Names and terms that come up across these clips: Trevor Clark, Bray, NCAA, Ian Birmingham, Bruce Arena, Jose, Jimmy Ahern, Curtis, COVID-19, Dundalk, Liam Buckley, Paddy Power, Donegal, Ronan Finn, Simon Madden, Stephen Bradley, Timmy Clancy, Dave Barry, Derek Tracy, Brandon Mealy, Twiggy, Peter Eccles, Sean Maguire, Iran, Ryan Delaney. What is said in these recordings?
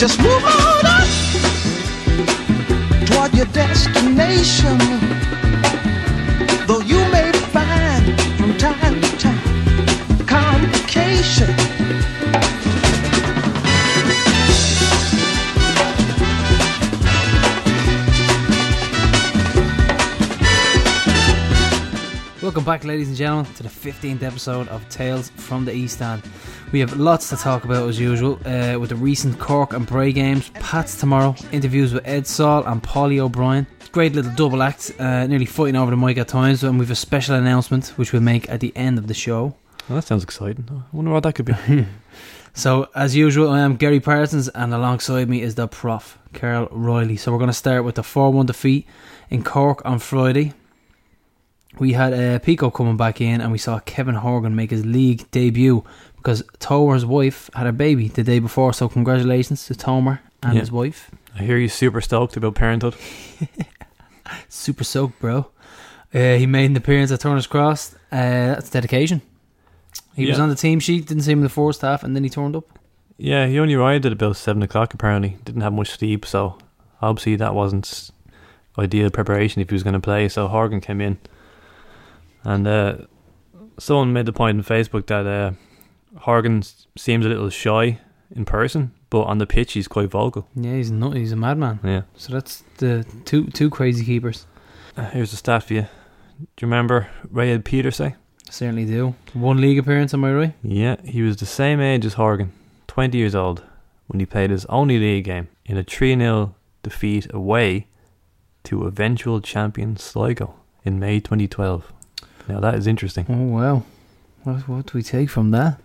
Just move on up toward your destination. Though you may find from time to time complication. Welcome back, ladies and gentlemen, to the 15th episode of Tales from the East End. We have lots to talk about as usual, with the recent Cork and Bray games, Pats tomorrow, interviews with Ed Saul and Paulie O'Brien. Great little double act, nearly fighting over the mic at times, and we've a special announcement which we'll make at the end of the show. Well, that sounds exciting. I wonder what that could be. So, as usual, I am Gary Parsons, and alongside me is the prof, Carol Reilly. So we're going to start with the 4-1 defeat in Cork on Friday. We had Pico coming back in, and we saw Kevin Horgan make his league debut because Tomer's wife had a baby the day before. So congratulations to Tomer and his wife. I hear you super stoked about parenthood. Super stoked, bro. He made an appearance at Turner's Cross. That's dedication. He was on the team sheet, didn't see him in the first half, and then he turned up. Yeah, he only arrived at about 7 o'clock apparently. Didn't have much sleep, so obviously that wasn't ideal preparation if he was going to play. So Horgan came in. And someone made the point on Facebook that Horgan seems a little shy in person, but on the pitch he's quite vocal. Yeah, he's not. He's a madman. Yeah. So that's the two crazy keepers. Here's a stat for you. Do you remember Ray Ed Peter say? I certainly do. One league appearance, am I right? Yeah, he was the same age as Horgan, 20 years old, when he played his only league game in a 3-0 defeat away to eventual champion Sligo in May 2012. Now that is interesting. Oh wow, what do we take from that?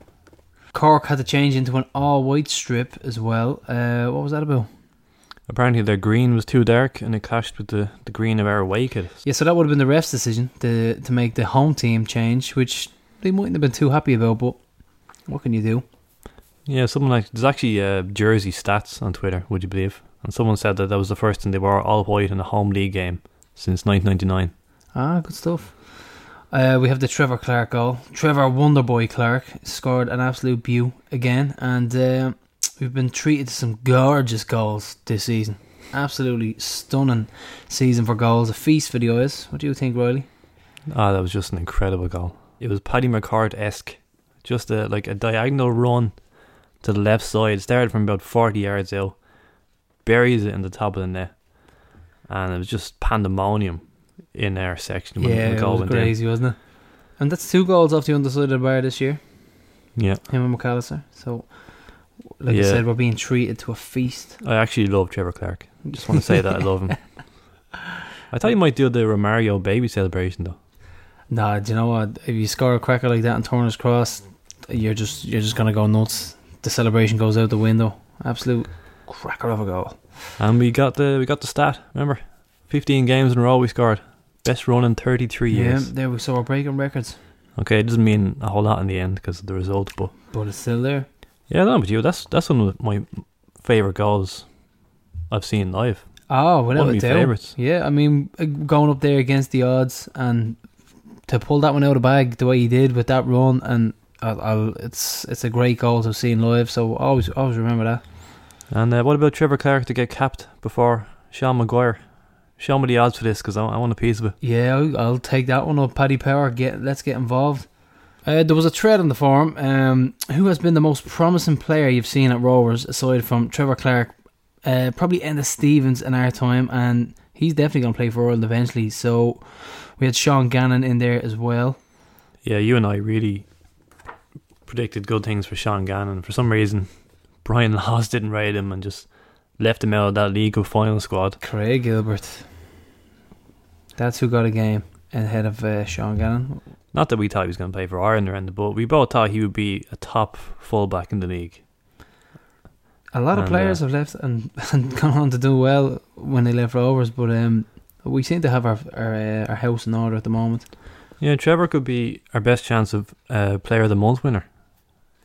Cork had to change into an all-white strip as well. What was that about? Apparently their green was too dark and it clashed with the green of our away kit. Yeah, so that would have been the ref's decision to make the home team change, which they mightn't have been too happy about, but what can you do? Yeah, something like, there's actually jersey stats on Twitter, would you believe? And someone said that was the first time they wore all-white in a home league game since 1999. Ah, good stuff. We have the Trevor Clark goal. Trevor Wonderboy Clark scored an absolute beaut again, and we've been treated to some gorgeous goals this season. Absolutely stunning season for goals, a feast for the eyes. What do you think, Riley? Ah, that was just an incredible goal. It was Paddy McCart-esque, just a diagonal run to the left side. Started from about 40 yards out, buries it in the top of the net, and it was just pandemonium in our section. When it was crazy, wasn't it? And that's 2 goals off the underside of the bar this year. Yeah, him and McAllister. So like I said, we're being treated to a feast. I actually love Trevor Clark, just want to say that I love him. I thought you might do the Romario baby celebration though. Nah, do you know what, if you score a cracker like that in Turner's Cross, you're just going to go nuts. The celebration goes out the window. Absolute cracker of a goal. And we got the stat, remember, 15 games in a row we scored. Best run in 33 years. Yeah, there we saw, we're breaking records. Okay, it doesn't mean a whole lot in the end because of the result, but it's still there. Yeah, no, but that's one of my favourite goals I've seen live. Oh, without a doubt. One of my favourites. Yeah, I mean, going up there against the odds and to pull that one out of the bag the way he did with that run, and it's a great goal to have seen live. So always remember that. And what about Trevor Clark to get capped before Sean Maguire? Show me the odds for this because I want a piece of it. Yeah, I'll take that one up. Paddy Power, let's get involved. There was a thread on the forum. Who has been the most promising player you've seen at Rovers aside from Trevor Clark? Probably Enda Stevens in our time, and he's definitely going to play for Ireland eventually. So we had Sean Gannon in there as well. Yeah, you and I really predicted good things for Sean Gannon. For some reason, Brian Laws didn't rate him and just left him out of that league of final squad. Craig Gilbert. That's who got a game ahead of Sean Gannon. Not that we thought he was going to play for Ireland or anything, but we both thought he would be a top fullback in the league. A lot of players have left and gone on to do well when they left Rovers, but we seem to have our house in order at the moment. Yeah, Trevor could be our best chance of Player of the Month winner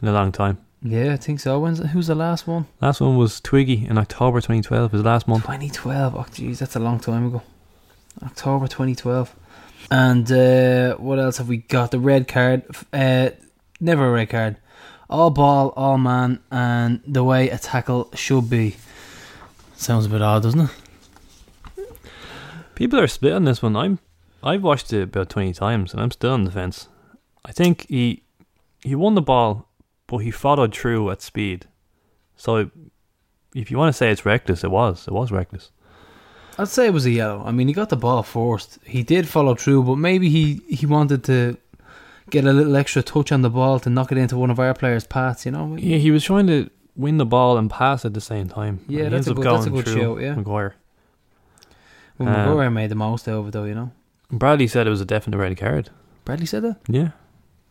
in a long time. Yeah, I think so. Who's the last one? Last one was Twiggy in October 2012, his last month. 2012, oh jeez, that's a long time ago. October 2012. And what else have we got? The red card. Never a red card. all ball, all man, and the way a tackle should be. Sounds a bit odd, doesn't it? People are split on this one. I've watched it about 20 times and I'm still on the fence. I think he won the ball, but he followed through at speed. So if you want to say it's reckless, it was reckless. I'd say it was a yellow. I mean, he got the ball forced. He did follow through, but maybe he wanted to get a little extra touch on the ball to knock it into one of our players' paths, you know? Yeah, he was trying to win the ball and pass at the same time. Yeah, that's a good shout, yeah. Maguire. Well, Maguire made the most out of it, though, you know? Bradley said it was a definite red card. Bradley said that? Yeah.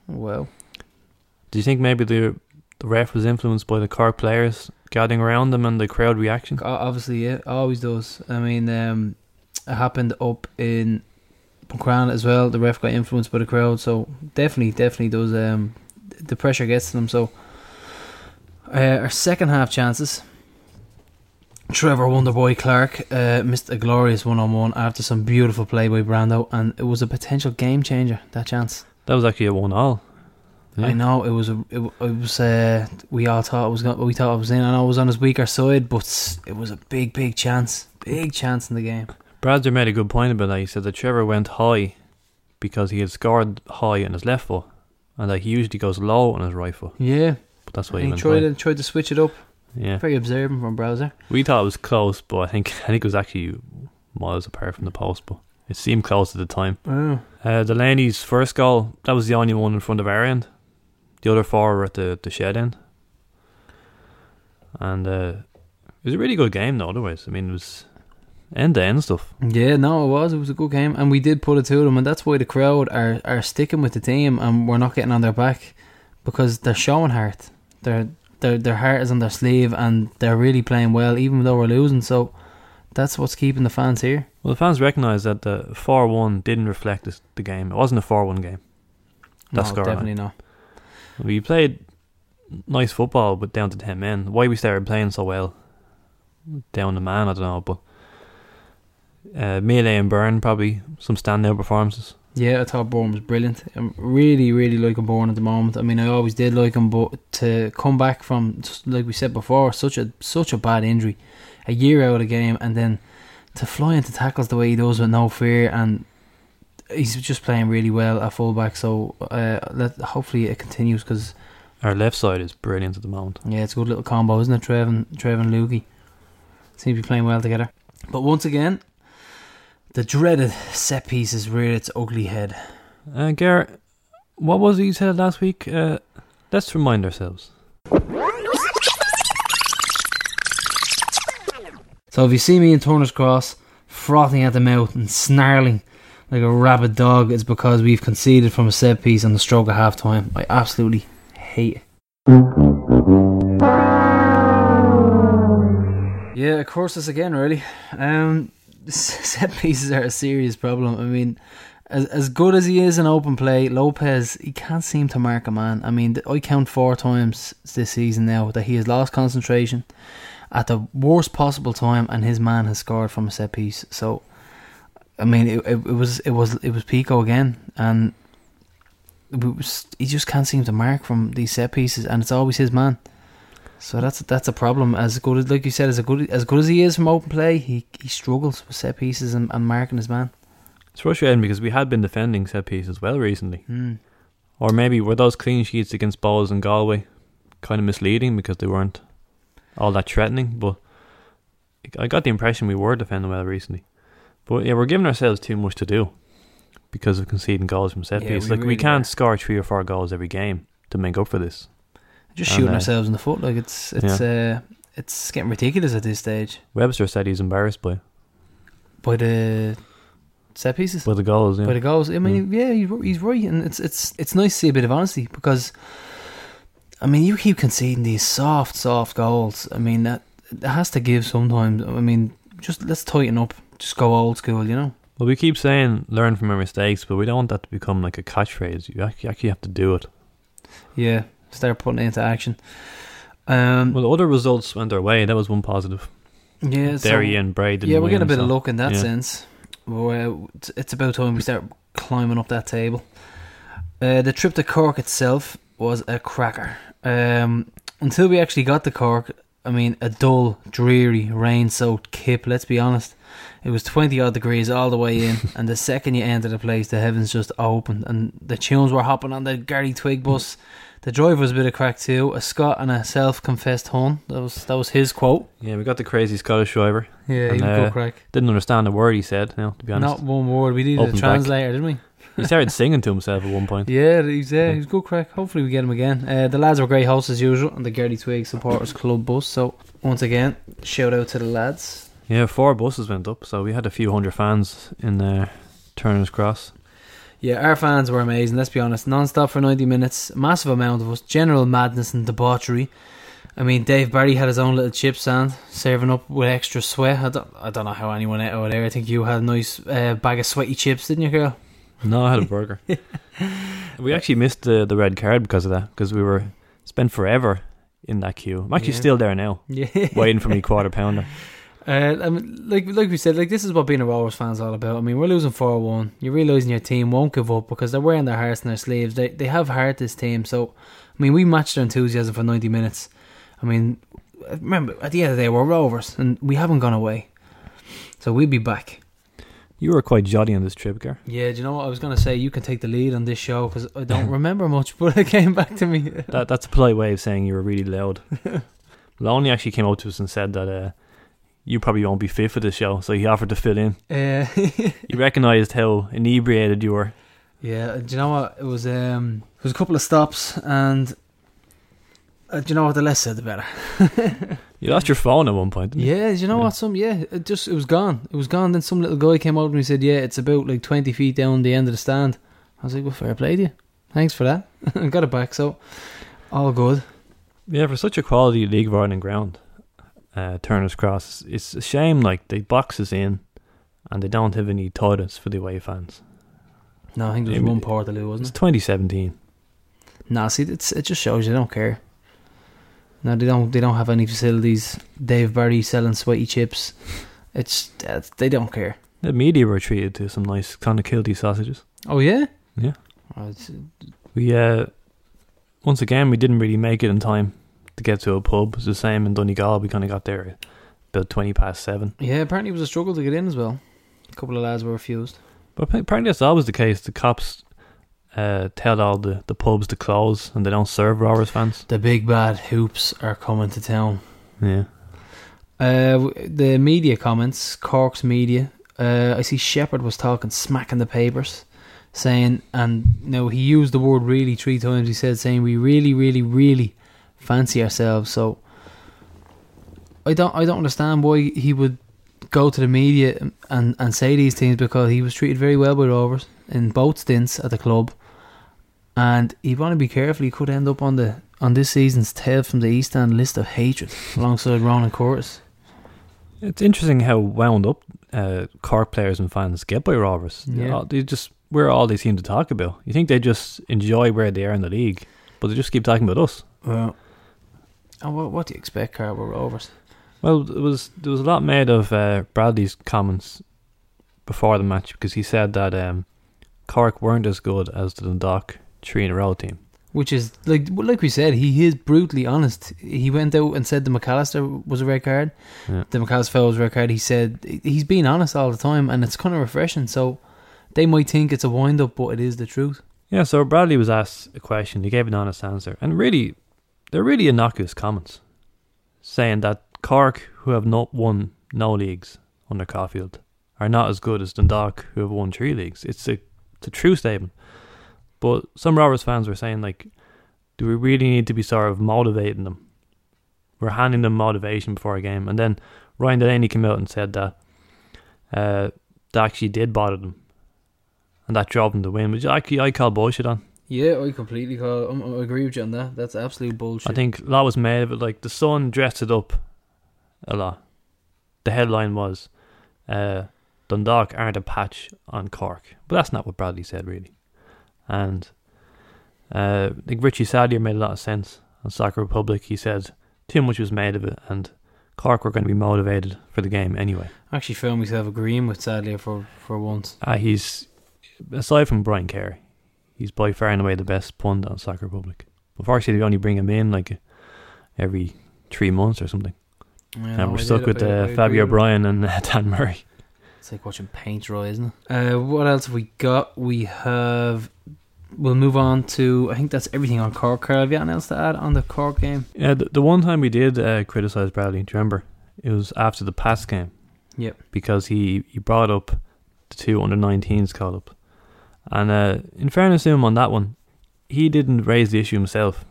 Oh, well. Do you think maybe the ref was influenced by the Cork players gathering around them and the crowd reaction? Obviously, yeah, always does. I mean, it happened up in Pocrane as well. The ref got influenced by the crowd, so definitely does. The pressure gets to them. So our second half chances. Trevor Wonderboy Clark missed a glorious 1-on-1 after some beautiful play by Brando, and it was a potential game changer. That chance. That was actually a 1-all. Yeah. I know it was we all thought it was in. I know it was on his weaker side, but it was a big chance. Big chance in the game. Browser made a good point about that. He said that Trevor went high because he had scored high on his left foot, and that he usually goes low on his right foot. Yeah, but that's why he tried to switch it up. Yeah, very observant from Browser. We thought it was close, but I think it was actually miles apart from the post, but it seemed close at the time. Oh. Delaney's first goal, that was the only one in front of our end. The other four were at the shed end. And it was a really good game, though, otherwise. I mean, it was end-to-end stuff. Yeah, no, it was. It was a good game. And we did put it to them, and that's why the crowd are sticking with the team and we're not getting on their back, because they're showing heart. Their heart is on their sleeve and they're really playing well, even though we're losing. So that's what's keeping the fans here. Well, the fans recognise that the 4-1 didn't reflect the game. It wasn't a 4-1 game. That's no, definitely not. We played nice football, but down to 10 men. Why we started playing so well down the man, I don't know, but Melainie and Bourne, probably some standout performances. Yeah, I thought Bourne was brilliant. I'm really liking Bourne at the moment. I mean, I always did like him, but to come back from, like we said before, such a bad injury, a year out of the game, and then to fly into tackles the way he does with no fear, and he's just playing really well at fullback, so hopefully it continues, because our left side is brilliant at the moment. Yeah, it's a good little combo, isn't it? Trev and Lukey seem to be playing well together. But once again, the dreaded set piece has reared its ugly head. Garrett, what was it you said last week? Let's remind ourselves. So if you see me in Turner's Cross frothing at the mouth and snarling like a rabid dog, it's because we've conceded from a set piece on the stroke of half time. I absolutely hate it. Yeah, of course, this again, really. Set pieces are a serious problem. I mean, as good as he is in open play, Lopez, he can't seem to mark a man. I mean, I count 4 times this season now that he has lost concentration at the worst possible time, and his man has scored from a set piece. So I mean, it was Pico again, and he just can't seem to mark from these set pieces, and it's always his man. So that's a problem. As good as, like you said, as good as he is from open play, he struggles with set pieces and marking his man. It's frustrating because we had been defending set pieces well recently, or maybe were those clean sheets against Bowes and Galway kind of misleading because they weren't all that threatening? But I got the impression we were defending well recently. But yeah, we're giving ourselves too much to do because of conceding goals from set pieces. We can't score 3 or 4 goals every game to make up for this. Just shooting ourselves in the foot. Like it's getting ridiculous at this stage. Webster said he's embarrassed by the set pieces, by the goals. Yeah. By the goals. I mean, he's right, and it's nice to see a bit of honesty, because I mean, you keep conceding these soft goals. I mean, that has to give sometimes. I mean, just let's tighten up. Just go old school, you know. Well, we keep saying learn from our mistakes, but we don't want that to become like a catchphrase. You actually have to do it. Yeah, start putting it into action. Well, other results went our way. That was one positive. Yeah, Derry and Bray didn't win, we're getting a bit of luck in that sense. Well, it's about time we start climbing up that table. The trip to Cork itself was a cracker. Until we actually got to Cork, I mean, a dull, dreary, rain-soaked kip, let's be honest. It was 20-odd degrees all the way in, and the second you entered the place, the heavens just opened, and the tunes were hopping on the Gary Twig bus. The driver was a bit of crack too, a Scot and a self-confessed Hun. That was his quote. Yeah, we got the crazy Scottish driver. Yeah, he was crack. Didn't understand a word he said, now, to be honest. Not one word. We needed a translator, didn't we? He started singing to himself at one point. Yeah, he was good crack. Hopefully we get him again. The lads were great hosts as usual on the Gary Twig Supporters Club bus. So, once again, shout out to the lads. Yeah, 4 buses went up, so we had a few hundred fans in Turner's Cross. Yeah, our fans were amazing, let's be honest. Non-stop for 90 minutes, massive amount of us, general madness and debauchery. I mean, Dave Barry had his own little chip stand, serving up with extra sweat. I don't know how anyone ate over there. I think you had a nice bag of sweaty chips, didn't you, Carol? No, I had a burger. We actually missed the red card because of that, because we were spent forever in that queue. I'm actually still there now, waiting for me quarter pounder. I mean, like we said, like this is what being a Rovers fan's all about. I mean, we're losing 4-1. You're realising your team won't give up because they're wearing their hearts in their sleeves. They have heart, this team. So, I mean, we matched their enthusiasm for 90 minutes. I mean, remember, at the end of the day, we're Rovers and we haven't gone away. So we'll be back. You were quite jolly on this trip, Gar. Yeah, do you know what? I was going to say you can take the lead on this show because I don't remember much, but it came back to me. That's a polite way of saying you were really loud. Maloney actually came up to us and said that... you probably won't be fit for this show, so he offered to fill in. He recognised how inebriated you were. Yeah, do you know what? It was a couple of stops, and do you know what? The less said, the better. You lost your phone at one point, didn't you? Yeah, do you know what? It was gone. It was gone. Then some little guy came over and he said, yeah, it's about like 20 feet down the end of the stand. I was like, well, fair play to you. Thanks for that. I got it back, so all good. Yeah, for such a quality league running ground. Turner's Cross. It's a shame, like, they box us in and they don't have any toilets for the away fans. No, I think there was one Portaloo, wasn't it? It's 2017. Nah, see, it just shows you they don't care. No, they don't have any facilities. Dave Barry selling sweaty chips. It's they don't care. The media were treated to some nice Clonakilty sausages. Oh, yeah? Yeah. We, once again, we didn't really make it in time to get to a pub. It's the same in Donegal. We kind of got there about 20 past 7. Yeah, apparently it was a struggle to get in as well. A couple of lads were refused. But apparently that's always the case. The cops tell all the pubs to close and they don't serve Rovers fans. The big bad hoops are coming to town. Yeah. The media comments, Cork's media. I see Shepherd was talking smack in the papers, saying, and no, he used the word really 3 times. He said, saying we really, really, really fancy ourselves. So I don't understand why he would go to the media and say these things, because he was treated very well by Rovers in both stints at the club, and he'd want to be careful. He could end up on this season's Tale from the East End list of hatred alongside Ronan Curtis. It's interesting how wound up Cork players and fans get by Rovers. Yeah. They just, we're all they seem to talk about. You think they just enjoy where they are in the league, but they just keep talking about us. Well, and what do you expect, Carl? We're Rovers. Well, there was a lot made of Bradley's comments before the match, because he said that Cork weren't as good as the Dundalk 3-in-a-row team. Which is, like we said, he is brutally honest. He went out and said the McAllister was a red card. Yeah. The McAllister foul was a red card. He said he's been honest all the time, and it's kind of refreshing. So they might think it's a wind-up, but it is the truth. Yeah, so Bradley was asked a question. He gave an honest answer. And really... they're really innocuous comments, saying that Cork, who have not won no leagues under Caulfield, are not as good as Dundalk, who have won 3 leagues. It's a true statement. But some Rovers fans were saying, like, do we really need to be sort of motivating them? We're handing them motivation before a game. And then Ryan Delaney came out and said that that actually did bother them, and that drove them to win, which actually I call bullshit on. Yeah, I completely I agree with you on that. That's absolute bullshit. I think a lot was made of it. Like, the Sun dressed it up a lot. The headline was, Dundalk aren't a patch on Cork. But that's not what Bradley said, really. And I think Richie Sadlier made a lot of sense on Soccer Republic. He said too much was made of it, and Cork were going to be motivated for the game anyway. I actually found myself agreeing with Sadlier for once. He's, aside from Brian Carey, he's by far and away the best pundit on Soccer Republic. Unfortunately, they only bring him in like every 3 months or something. Yeah, and we're stuck with Fabio O'Brien and Dan Murray. It's like watching paint dry, isn't it? What else have we got? We'll move on to, I think that's everything on Cork. Carl, have you anything else to add on the Cork game? Yeah, the one time we did criticise Bradley, do you remember? It was after the Pats game. Yep. Because he brought up the two under-19s call up. And in fairness to him on that one, he didn't raise the issue himself.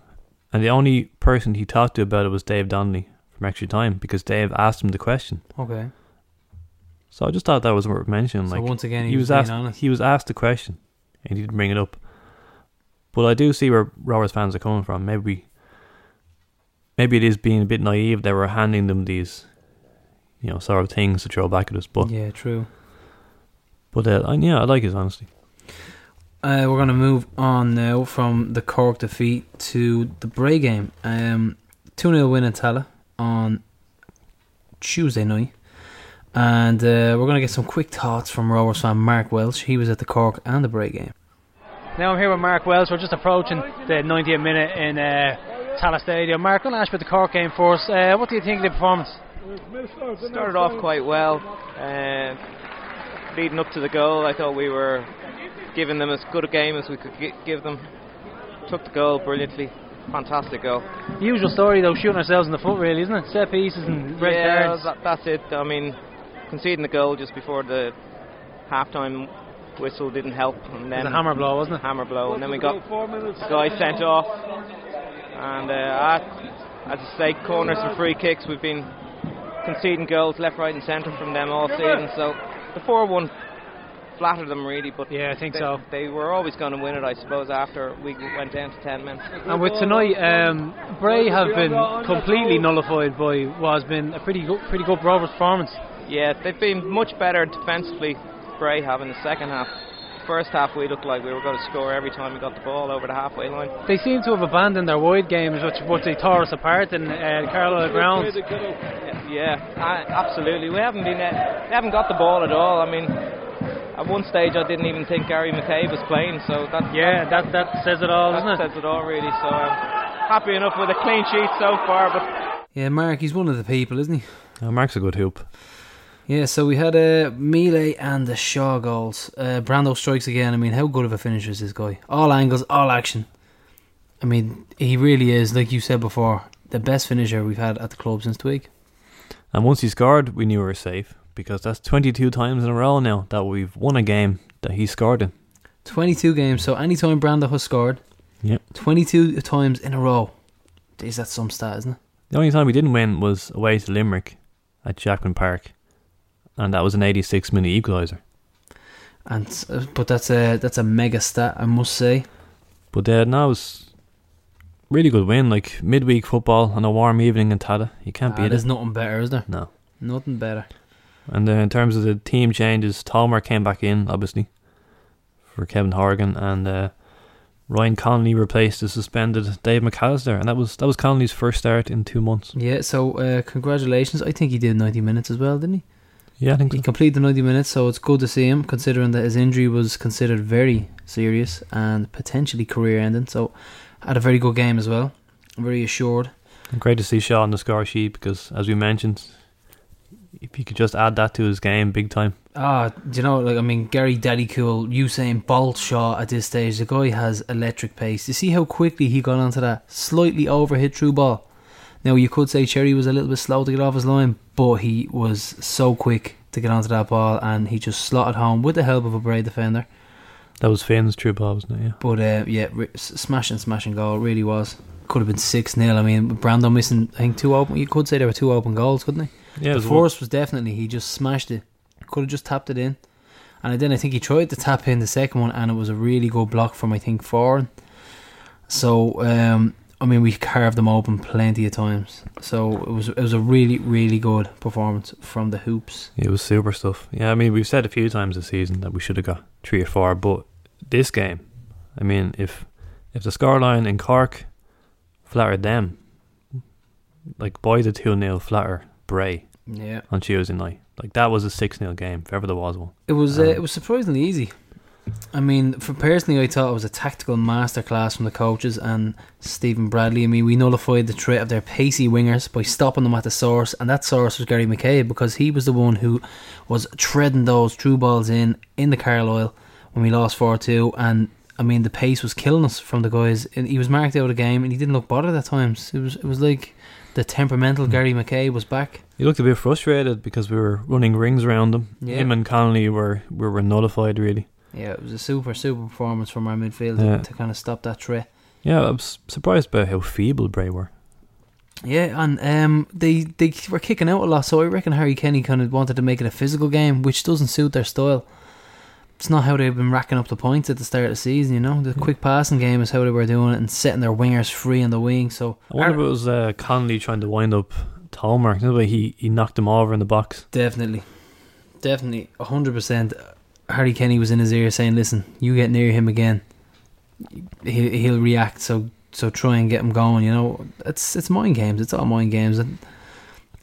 And the only person he talked to about it was Dave Donnelly from Extra Time, because Dave asked him the question. Okay. So I just thought that was worth mentioning. So like, once again, he was being asked, honest. He was asked the question and he didn't bring it up. But I do see where Rovers fans are coming from. Maybe it is being a bit naive that we're handing them these, you know, sort of things to throw back at us. But yeah, true. But I like his honesty. We're going to move on now from the Cork defeat to the Bray game. 2-0 win at Tallaght on Tuesday night. And we're going to get some quick thoughts from Rovers fan Mark Welsh. He was at the Cork and the Bray game. Now I'm here with Mark Welsh. We're just approaching the 90th minute in Tallaght Stadium. Mark, I'm going to ask you about the Cork game first. What do you think of the performance? Started off quite well. Leading up to the goal, I thought we were giving them as good a game as we could give them. Took the goal brilliantly. Fantastic goal. Usual story though, shooting ourselves in the foot really, isn't it? Set pieces and red cards. Yeah, that's it. I mean, conceding the goal just before the half-time whistle didn't help. And then it was a hammer blow, wasn't it? Hammer blow. And then we got the guy sent off. And as I say, corners and free kicks, we've been conceding goals left, right and centre from them all season. So the 4-1 flattered them really, but yeah, I think so. They were always going to win it, I suppose, after we went down to 10 men. And with tonight, Bray have been completely nullified by what has been a pretty good Rovers performance. Yeah, they've been much better defensively, Bray have, in the second half. First half we looked like we were going to score every time we got the ball over the halfway line. They seem to have abandoned their wide games, which they tore us apart in Carlisle grounds. Yeah, absolutely. We haven't got the ball at all. I mean, at one stage I didn't even think Gary McKay was playing, so that says it all, doesn't it? That says it all really, so I'm happy enough with a clean sheet so far. But yeah, Mark, he's one of the people, isn't he? Oh, Mark's a good hoop. Yeah, so we had Mealy and the Shaw goals. Brando strikes again. I mean, how good of a finisher is this guy? All angles, all action. I mean, he really is, like you said before, the best finisher we've had at the club since Twiggy. And once he scored, we knew we were safe, because that's 22 times in a row now that we've won a game that he scored in. 22 games, so any time Brando has scored, yep. 22 times in a row. Jeez, that's some stat, isn't it? The only time we didn't win was away to Limerick at Jackman Park. And that was an 86-minute equaliser. But that's a mega stat, I must say. But no, it was a really good win. Like, midweek football on a warm evening in Tallaght. You can't beat it. There's nothing better, is there? No. Nothing better. And then in terms of the team changes, Tomer came back in, obviously, for Kevin Horgan. And Ryan Connolly replaced the suspended Dave McAllister. And that was Connolly's first start in 2 months. Yeah, so congratulations. I think he did 90 minutes as well, didn't he? Yeah, I think he completed the 90 minutes, so it's good to see him, considering that his injury was considered very serious and potentially career-ending. So, had a very good game as well. I'm very assured. And great to see Shaw on the score sheet, because, as we mentioned, if he could just add that to his game, big time. Do you know, Gary Daddy Cool, Usain Bolt Shaw at this stage. The guy has electric pace. You see how quickly he got onto that slightly overhit through ball. Now, you could say Cherry was a little bit slow to get off his line, but he was so quick to get onto that ball, and he just slotted home with the help of a Bray defender. That was Finn's true ball, wasn't it? Yeah. But smashing goal, really was. Could have been 6-0. I mean, Brando missing, I think, two open. You could say there were two open goals, couldn't he? Yeah, the first was definitely, he just smashed it. Could have just tapped it in. And then I think he tried to tap in the second one, and it was a really good block from, I think, Foran. So, we carved them open plenty of times. So it was a really, really good performance from the hoops. It was super stuff. Yeah, we've said a few times this season that we should have got 3 or 4, but this game, if the scoreline in Cork flattered them, like by the 2-0 flatter Bray on Tuesday night, like that was a 6-0 game, if ever there was one. It was surprisingly easy. I mean, for personally, I thought it was a tactical masterclass from the coaches and Stephen Bradley. I mean, we nullified the threat of their pacey wingers by stopping them at the source, and that source was Gary McKay, because he was the one who was treading those through balls in the Carlisle when we lost 4-2, and I mean, the pace was killing us from the guys. And he was marked out of the game, and he didn't look bothered at times. It was like the temperamental Gary McKay was back. He looked a bit frustrated because we were running rings around him. Yeah. Him and Connolly were nullified, really. Yeah, it was a super performance from our midfield to kind of stop that threat. Yeah, I was surprised by how feeble Bray were. Yeah, and they were kicking out a lot, so I reckon Harry Kenny kind of wanted to make it a physical game, which doesn't suit their style. It's not how they've been racking up the points at the start of the season, you know. The quick passing game is how they were doing it and setting their wingers free on the wing. So I wonder if it was Connolly trying to wind up Tomer. Anyway, he knocked him over in the box. Definitely, 100%. Harry Kenny was in his ear saying, listen, you get near him again, he'll react, so try and get him going, you know. It's mind games, it's all mind games. And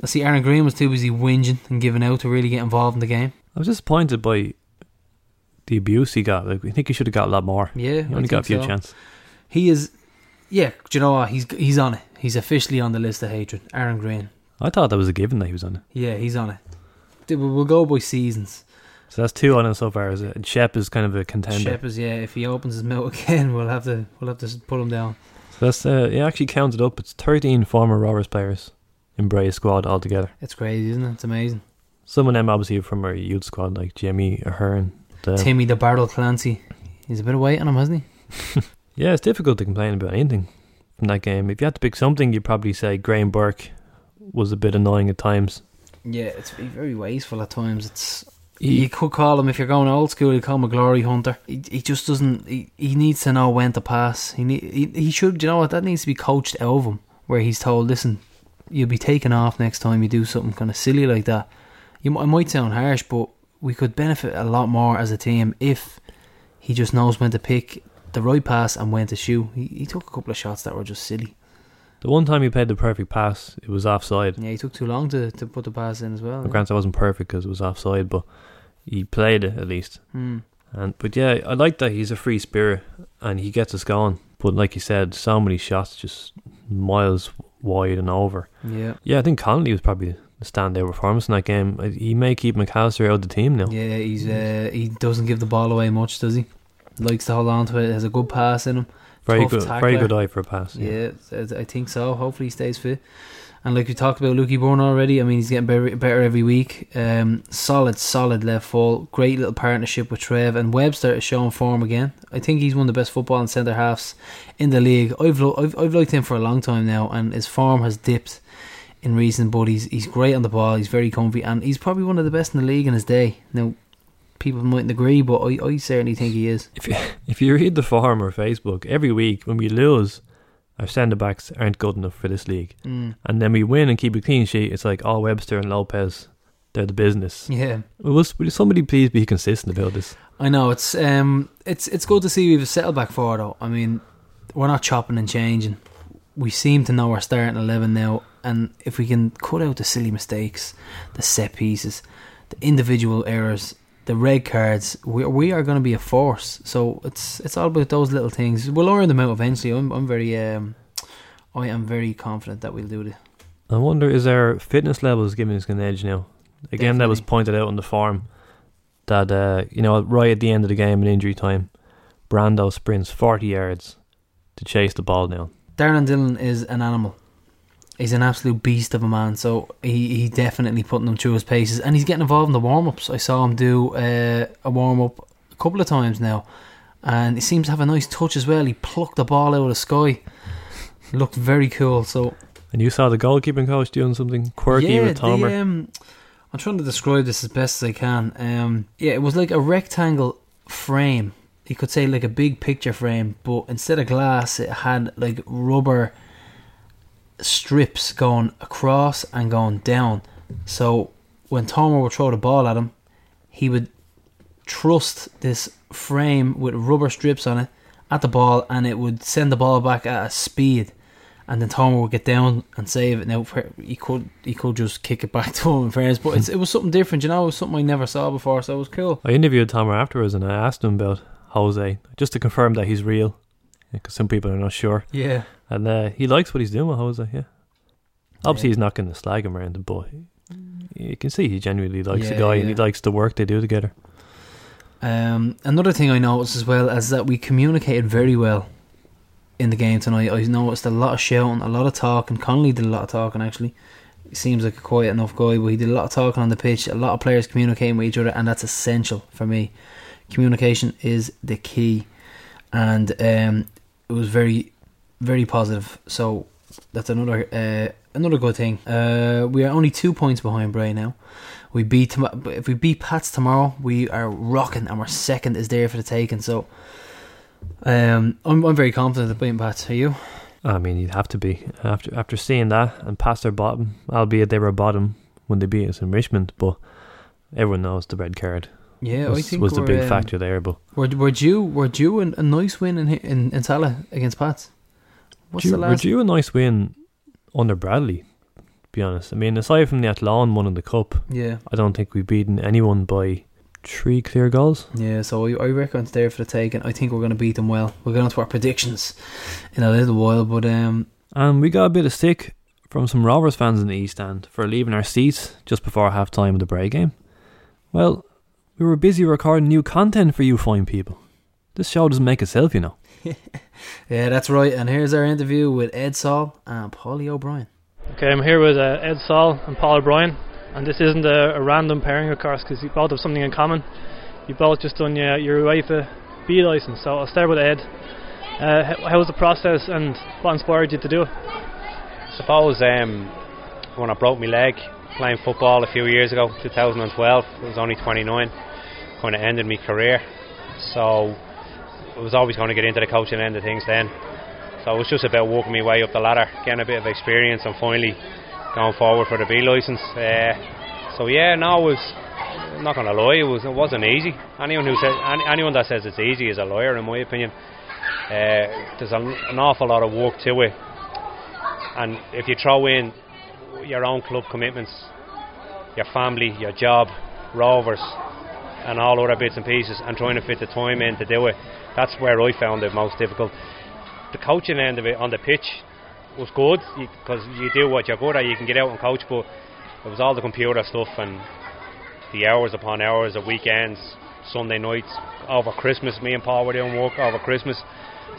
I see Aaron Green was too busy whinging and giving out to really get involved in the game. I was disappointed by the abuse he got. I think he should have got a lot more. Yeah, he only got a few chances. He is, yeah, do you know what, he's on it. He's officially on the list of hatred, Aaron Green. I thought that was a given that he was on it. Yeah, he's on it. We'll go by seasons. So that's two on him so far, is it? And Shep is kind of a contender. Shep is, yeah. If he opens his mouth again, we'll have to pull him down. So that's he actually counted up. It's 13 former Rovers players in Bray's squad altogether. It's crazy, isn't it? It's amazing. Some of them obviously are from our youth squad, like Jimmy Ahern, Timmy the Barrel Clancy. He's a bit of weight on him, hasn't he? Yeah, it's difficult to complain about anything from that game. If you had to pick something, you'd probably say Graham Burke was a bit annoying at times. Yeah, it's very wasteful at times. It's. You could call him, if you're going old school, you call him a glory hunter. He just doesn't. He needs to know when to pass. He should. You know what? That needs to be coached out of him, where he's told, "Listen, you'll be taken off next time you do something kind of silly like that." It might sound harsh, but we could benefit a lot more as a team if he just knows when to pick the right pass and when to shoot. He took a couple of shots that were just silly. The one time he played the perfect pass, it was offside. Yeah, he took too long to put the pass in as well. Yeah. Granted, it wasn't perfect because it was offside, but he played it at least. Mm. But yeah, I like that he's a free spirit and he gets us going. But like you said, so many shots just miles wide and over. Yeah, I think Connolly was probably the standout performance in that game. He may keep McAllister out of the team now. Yeah, he doesn't give the ball away much, does he? Likes to hold on to it, has a good pass in him. Very good eye for a pass. Yeah, I think so. Hopefully he stays fit. And like we talked about Lukey Bourne already, I mean, he's getting better every week. Solid left full. Great little partnership with Trev. And Webster is showing form again. I think he's one of the best football and centre halves in the league. I've liked him for a long time now, and his form has dipped in recent, but he's great on the ball. He's very comfy, and he's probably one of the best in the league in his day. Now, people mightn't agree, but I certainly think he is. If you read the forum or Facebook, every week when we lose, our centre-backs aren't good enough for this league. Mm. And then we win and keep a clean sheet, it's like, oh, Webster and Lopez, they're the business. Yeah. Will somebody please be consistent about this? I know, it's good to see we have a settle-back for, though. I mean, we're not chopping and changing. We seem to know our starting 11 now, and if we can cut out the silly mistakes, the set pieces, the individual errors, the red cards, we are going to be a force. So it's all about those little things. We'll iron them out eventually. I am very confident that we'll do it. I wonder, is our fitness levels giving us an edge now? Again, that was pointed out on the forum that right at the end of the game in injury time, Brando sprints 40 yards to chase the ball down. Darren Dillon is an animal. He's an absolute beast of a man, so he definitely putting them through his paces, and he's getting involved in the warm-ups. I saw him do a warm-up a couple of times now, and he seems to have a nice touch as well. He plucked the ball out of the sky. Looked very cool. So. And you saw the goalkeeping coach doing something quirky with Tomer. I'm trying to describe this as best as I can. It was like a rectangle frame. You could say like a big picture frame, but instead of glass, it had like rubber strips going across and going down. So when Tomer would throw the ball at him, he would thrust this frame with rubber strips on it at the ball, and it would send the ball back at a speed, and then Tomer would get down and save it. Now he could just kick it back to him in fairness, but it was something different, you know. It was something I never saw before, so it was cool. I interviewed Tomer afterwards and I asked him about Jose, just to confirm that he's real, because some people are not sure. Yeah. And he likes what he's doing with Jose, yeah. Obviously, he's not going to slag him around, but you can see he genuinely likes the guy and he likes the work they do together. Another thing I noticed as well is that we communicated very well in the game tonight. I noticed a lot of shouting, a lot of talking. Connolly did a lot of talking, actually. He seems like a quiet enough guy, but he did a lot of talking on the pitch, a lot of players communicating with each other, and that's essential for me. Communication is the key, and it was very, very positive. So that's another good thing. We are only 2 points behind Bray now. We beat if we beat Pats tomorrow, we are rocking, and our second is there for the taking. So I'm very confident of beating Pats. Are you? I mean, you'd have to be after seeing that and past their bottom, albeit they were bottom when they beat us in Richmond. But everyone knows the red card. Yeah, I think was the big factor there. But were due a nice win in Tallaght against Pats. Were due a nice win under Bradley. To be honest, I mean, aside from the Athlone one in the cup, I don't think we've beaten anyone by 3 clear goals. Yeah, so I reckon it's there for the taking. I think we're going to beat them well. We're going to our predictions in a little while, but and we got a bit of stick from some Rovers fans in the East End for leaving our seats just before half time of the Bray game. Well, we were busy recording new content for you fine people. This show doesn't make itself, you know. Yeah, that's right. And here's our interview with Ed Saul and Paulie O'Brien. Okay, I'm here with Ed Saul and Paul O'Brien. And this isn't a random pairing, of course, because you both have something in common. You both just done your UEFA B licence. So I'll start with Ed. How was the process and what inspired you to do it? I suppose when I broke my leg playing football a few years ago, 2012, I was only 29, kind of ended my career. So I was always going to get into the coaching end of things then. So it was just about walking my way up the ladder, getting a bit of experience and finally going forward for the B licence. I'm not going to lie, it wasn't easy. Anyone that says it's easy is a liar, in my opinion. There's an awful lot of work to it. And if you throw in your own club commitments, your family, your job, Rovers, and all other bits and pieces, and trying to fit the time in to do it, that's where I found it most difficult. The coaching end of it on the pitch was good, because you do what you're good at, you can get out and coach, but it was all the computer stuff and the hours upon hours, the weekends, Sunday nights, over Christmas. Me and Paul were doing work over Christmas,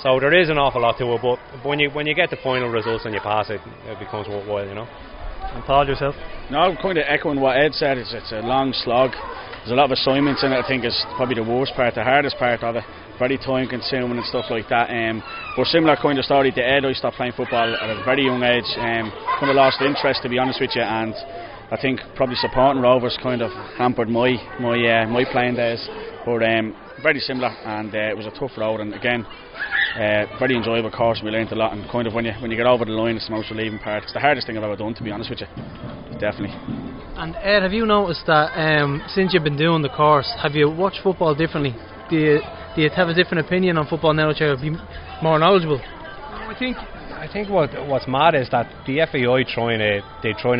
so there is an awful lot to it, but when you get the final results and you pass it, it becomes worthwhile, you know. And Paul, yourself? No, I'm kind of echoing what Ed said. It's a long slog. There's a lot of assignments in it. I think it's probably the worst part, the hardest part of it. Very time consuming and stuff like that. But similar kind of story to Ed, I stopped playing football at a very young age. Kind of lost interest, to be honest with you, and I think probably supporting Rovers kind of hampered my playing days. But very similar, and it was a tough road, and again, very enjoyable course. We learnt a lot, and kind of when you get over the line, it's the most relieving part. It's the hardest thing I've ever done, to be honest with you, definitely. And Ed, have you noticed that since you've been doing the course, have you watched football differently? Do you have a different opinion on football now that you'll be more knowledgeable? I think what's mad is that the FAI trying to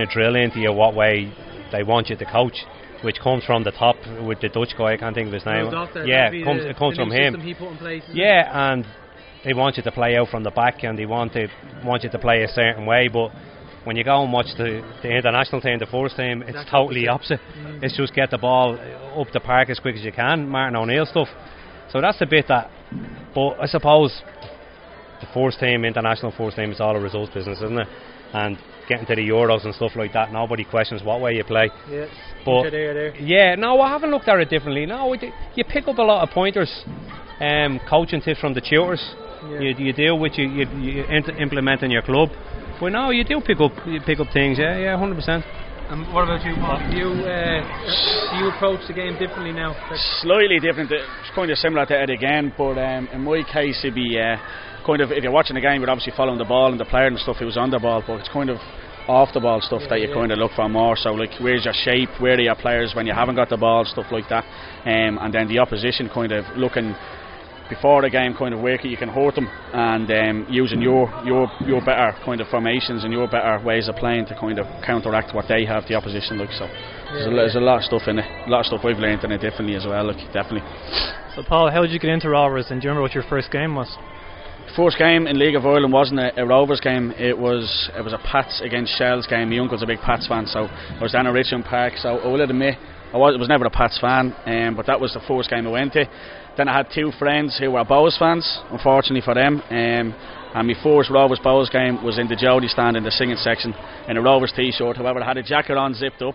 drill into you what way they want you to coach, which comes from the top with the Dutch guy. I can't think of his name. It comes from him. He put in place, and they want you to play out from the back, and they want you to play a certain way, but when you go and watch the international team, the first team, it's exactly totally opposite. Mm. It's just get the ball up the park as quick as you can, Martin O'Neill stuff. So that's the bit that, but I suppose the first team, international first team, is all a results business, isn't it? And getting to the Euros and stuff like that, nobody questions what way you play. Yeah, but I haven't looked at it differently. No, you pick up a lot of pointers, coaching tips from the tutors. Yeah. You deal with you implement in your club. But no, you do pick up things, 100%. And what about you, Paul? Do you approach the game differently now? Slightly different. It's kind of similar to Ed again, but in my case, it'd be kind of, if you're watching the game, you're obviously following the ball and the player and stuff who's on the ball, but it's kind of off the ball stuff that you kind of look for more. So like, where's your shape? Where are your players when you haven't got the ball? Stuff like that, and then the opposition kind of looking before the game kind of work it, you can hurt them, and using your better kind of formations and your better ways of playing to kind of counteract what they have the opposition look. So there's a lot of stuff in it, a lot of stuff we've learned in it definitely as well, look, definitely. So Paul, how did you get into Rovers, and do you remember what your first game was? First game in League of Ireland wasn't a Rovers game, it was a Pats against Shells game. My uncle's a big Pats fan, so I was down at Richmond Park, so I will admit I was never a Pats fan, but that was the first game I went to. Then I had two friends who were Bows fans, unfortunately for them, and my first Rovers Bows game was in the Jody stand in the singing section in a Rovers t-shirt. However, I had a jacket on zipped up,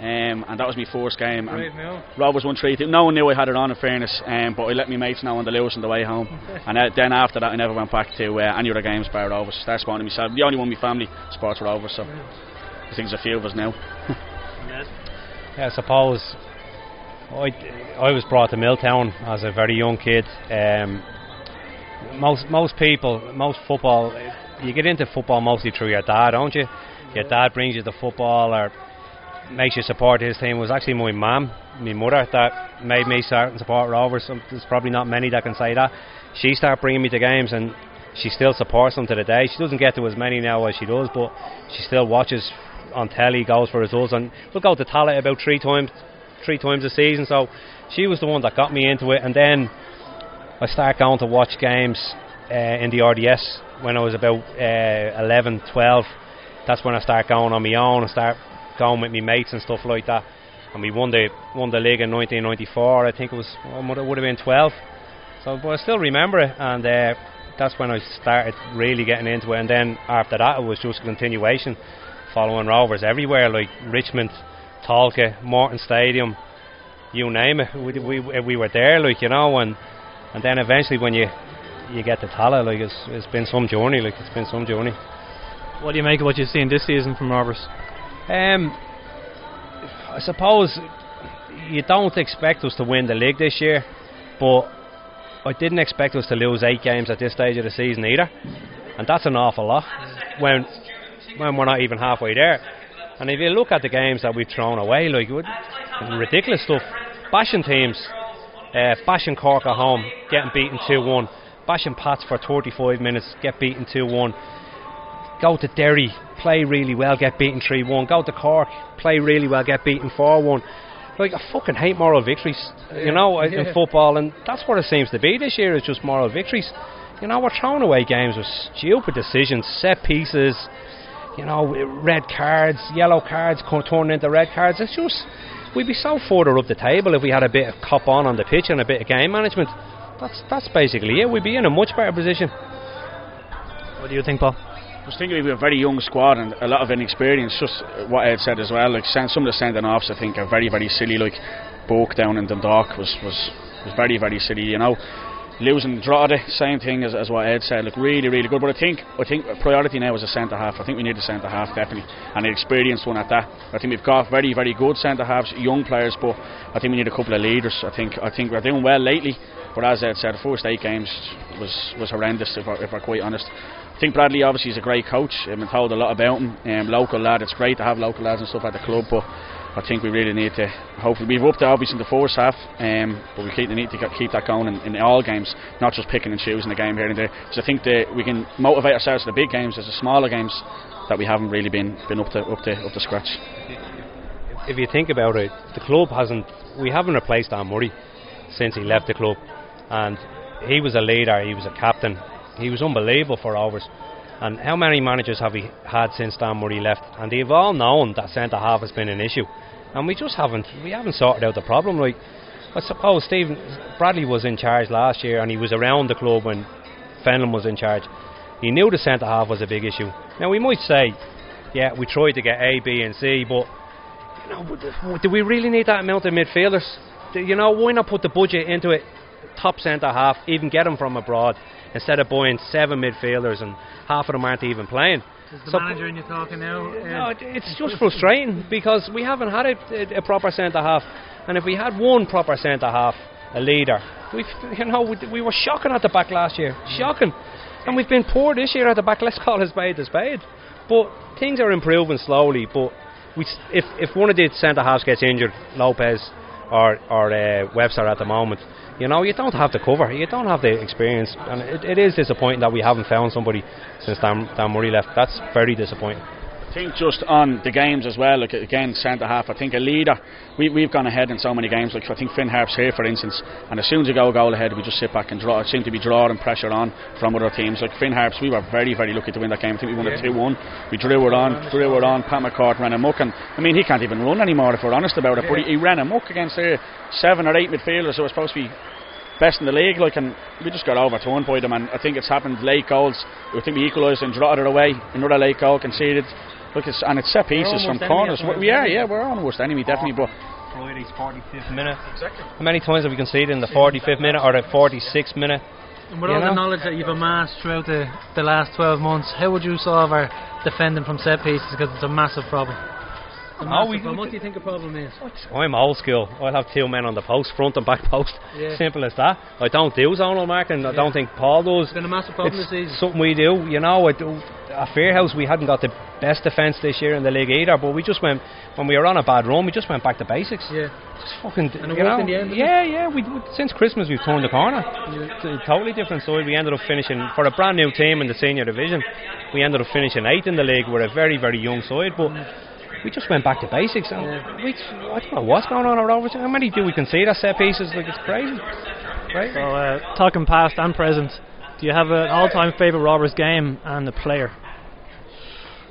and that was my first game. And Rovers won 3-2. No one knew I had it on, in fairness, but I let my mates know on the loose on the way home. And then after that I never went back to any other games by Rovers. That's one of myself. The only one my family sports Rovers, so I think there's a few of us now. I suppose I was brought to Milltown as a very young kid. Most football, you get into football mostly through your dad, don't you? Your dad brings you to football or makes you support his team. It was actually my mother that made me start and support Rovers. There's probably not many that can say that. She started bringing me to games, and she still supports them to the day. She doesn't get to as many now as she does, but she still watches on telly, goes for results, and we'll go to Tallaght about three times a season. So she was the one that got me into it, and then I started going to watch games in the RDS when I was about 11, 12. That's when I started going on my own and started going with my mates and stuff like that, and we won the league in 1994. I think it was, it would have been 12, so, but I still remember it, and that's when I started really getting into it. And then after that it was just a continuation, following Rovers everywhere, like Richmond, Talca, Morton Stadium, you name it, we were there, like, you know. And then eventually when you get to Tallaght, like, it's been some journey, like, it's been some journey. What do you make of what you've seen this season from Rovers? I suppose you don't expect us to win the league this year, but I didn't expect us to lose 8 games at this stage of the season either, and that's an awful lot when we're not even halfway there. And if you look at the games that we've thrown away, like, ridiculous stuff, bashing teams, bashing Cork at home, getting beaten 2-1, bashing Pats for 35 minutes, get beaten 2-1, go to Derry, play really well, get beaten 3-1, go to Cork, play really well, get beaten 4-1. Like, I fucking hate moral victories, you know, in football, and that's what it seems to be this year, is just moral victories. You know, we're throwing away games with stupid decisions, set pieces, you know, red cards, yellow cards turning into red cards. It's just, we'd be so further up the table if we had a bit of cop on the pitch and a bit of game management. That's basically it. We'd be in a much better position. What do you think, Paul? I was thinking we're a very young squad and a lot of inexperience. Just what Ed said as well. Like, some of the sending offs, I think, are very, very silly. Like Bourke down in Dundalk was very, very silly. You know. Losing Drogheda, same thing as what Ed said. Look, really, really good. But I think priority now is a centre half. I think we need a centre half, definitely, and an experienced one at that. I think we've got very, very good centre halves, young players, but I think we need a couple of leaders. I think we're doing well lately, but as Ed said, the first 8 games was horrendous, if we're quite honest. I think Bradley obviously is a great coach. I've been told a lot about him. Local lad, it's great to have local lads and stuff at the club, but I think we really need to, hopefully, we've upped it obviously in the first half, but we need to keep that going in all games, not just picking and choosing the game here and there. So I think that we can motivate ourselves to the big games, as the smaller games that we haven't really been up to scratch. If you think about it, the club we haven't replaced Dan Murray since he left the club, and he was a leader, he was a captain, he was unbelievable for Rovers. And how many managers have we had since Dan Murray left? And they've all known that centre half has been an issue, and we just haven't sorted out the problem. Like, I suppose Stephen Bradley was in charge last year, and he was around the club when Fenlon was in charge. He knew the centre half was a big issue. Now we might say, yeah, we tried to get A, B, and C, but you know, do we really need that amount of midfielders? You know, why not put the budget into it? Top centre half, even get him from abroad, instead of buying 7 midfielders and half of them aren't even playing. Is the manager in you talking now? No, it's just frustrating because we haven't had a proper centre half, and if we had one proper centre half, a leader, we were shocking at the back last year, shocking, and we've been poor this year at the back. Let's call it spade a spade. But things are improving slowly. But if one of the centre halves gets injured, Lopez, or Webster at the moment, you know, you don't have the cover, you don't have the experience, and it is disappointing that we haven't found somebody since Dan Murray left. That's very disappointing. I think just on the games as well, like again, centre half, I think a leader, we've gone ahead in so many games, like I think Finn Harp's here for instance, and as soon as you go a goal ahead we just sit back and draw. It seemed to be drawing pressure on from other teams. Like Finn Harp's, we were very lucky to win that game. I think we won it 2-1. We drew it on. Pat McCart ran amok, and I mean he can't even run anymore if we're honest about it, but he ran amok against the 7 or 8 midfielders who were supposed to be best in the league, like, and we just got over to one point them, and I think it's happened late goals. I think we equalised and drotted it away, another late goal conceded. Look, it's set pieces from corners. We're almost enemy, definitely. But Friday's 45th minute. Exactly. How many times have we conceded in the 45th minute or the 46th minute? And with all the knowledge that you've amassed throughout the last 12 months, how would you solve our defending from set pieces? Because it's a massive problem. What do you think the problem is? I'm old school. I'll have two men on the post, front and back post. Yeah. Simple as that. I don't do zonal marking. I don't think Paul does. It's been a massive problem this season. Something we do, you know. At Fairhouse we hadn't got the best defence this year in the league either, but we just went, when we were on a bad run, we just went back to basics. Yeah. Just fucking, and it worked in the end. Since Christmas we've turned the corner. It's a totally different side. We ended up finishing, for a brand new team in the senior division, we ended up finishing 8th in the league. We're a very young side, but we just went back to basics, and I don't know what's going on over. How many do we concede at set pieces? Like, it's crazy. So talking past and present, do you have an all-time favourite Robbers game and the player?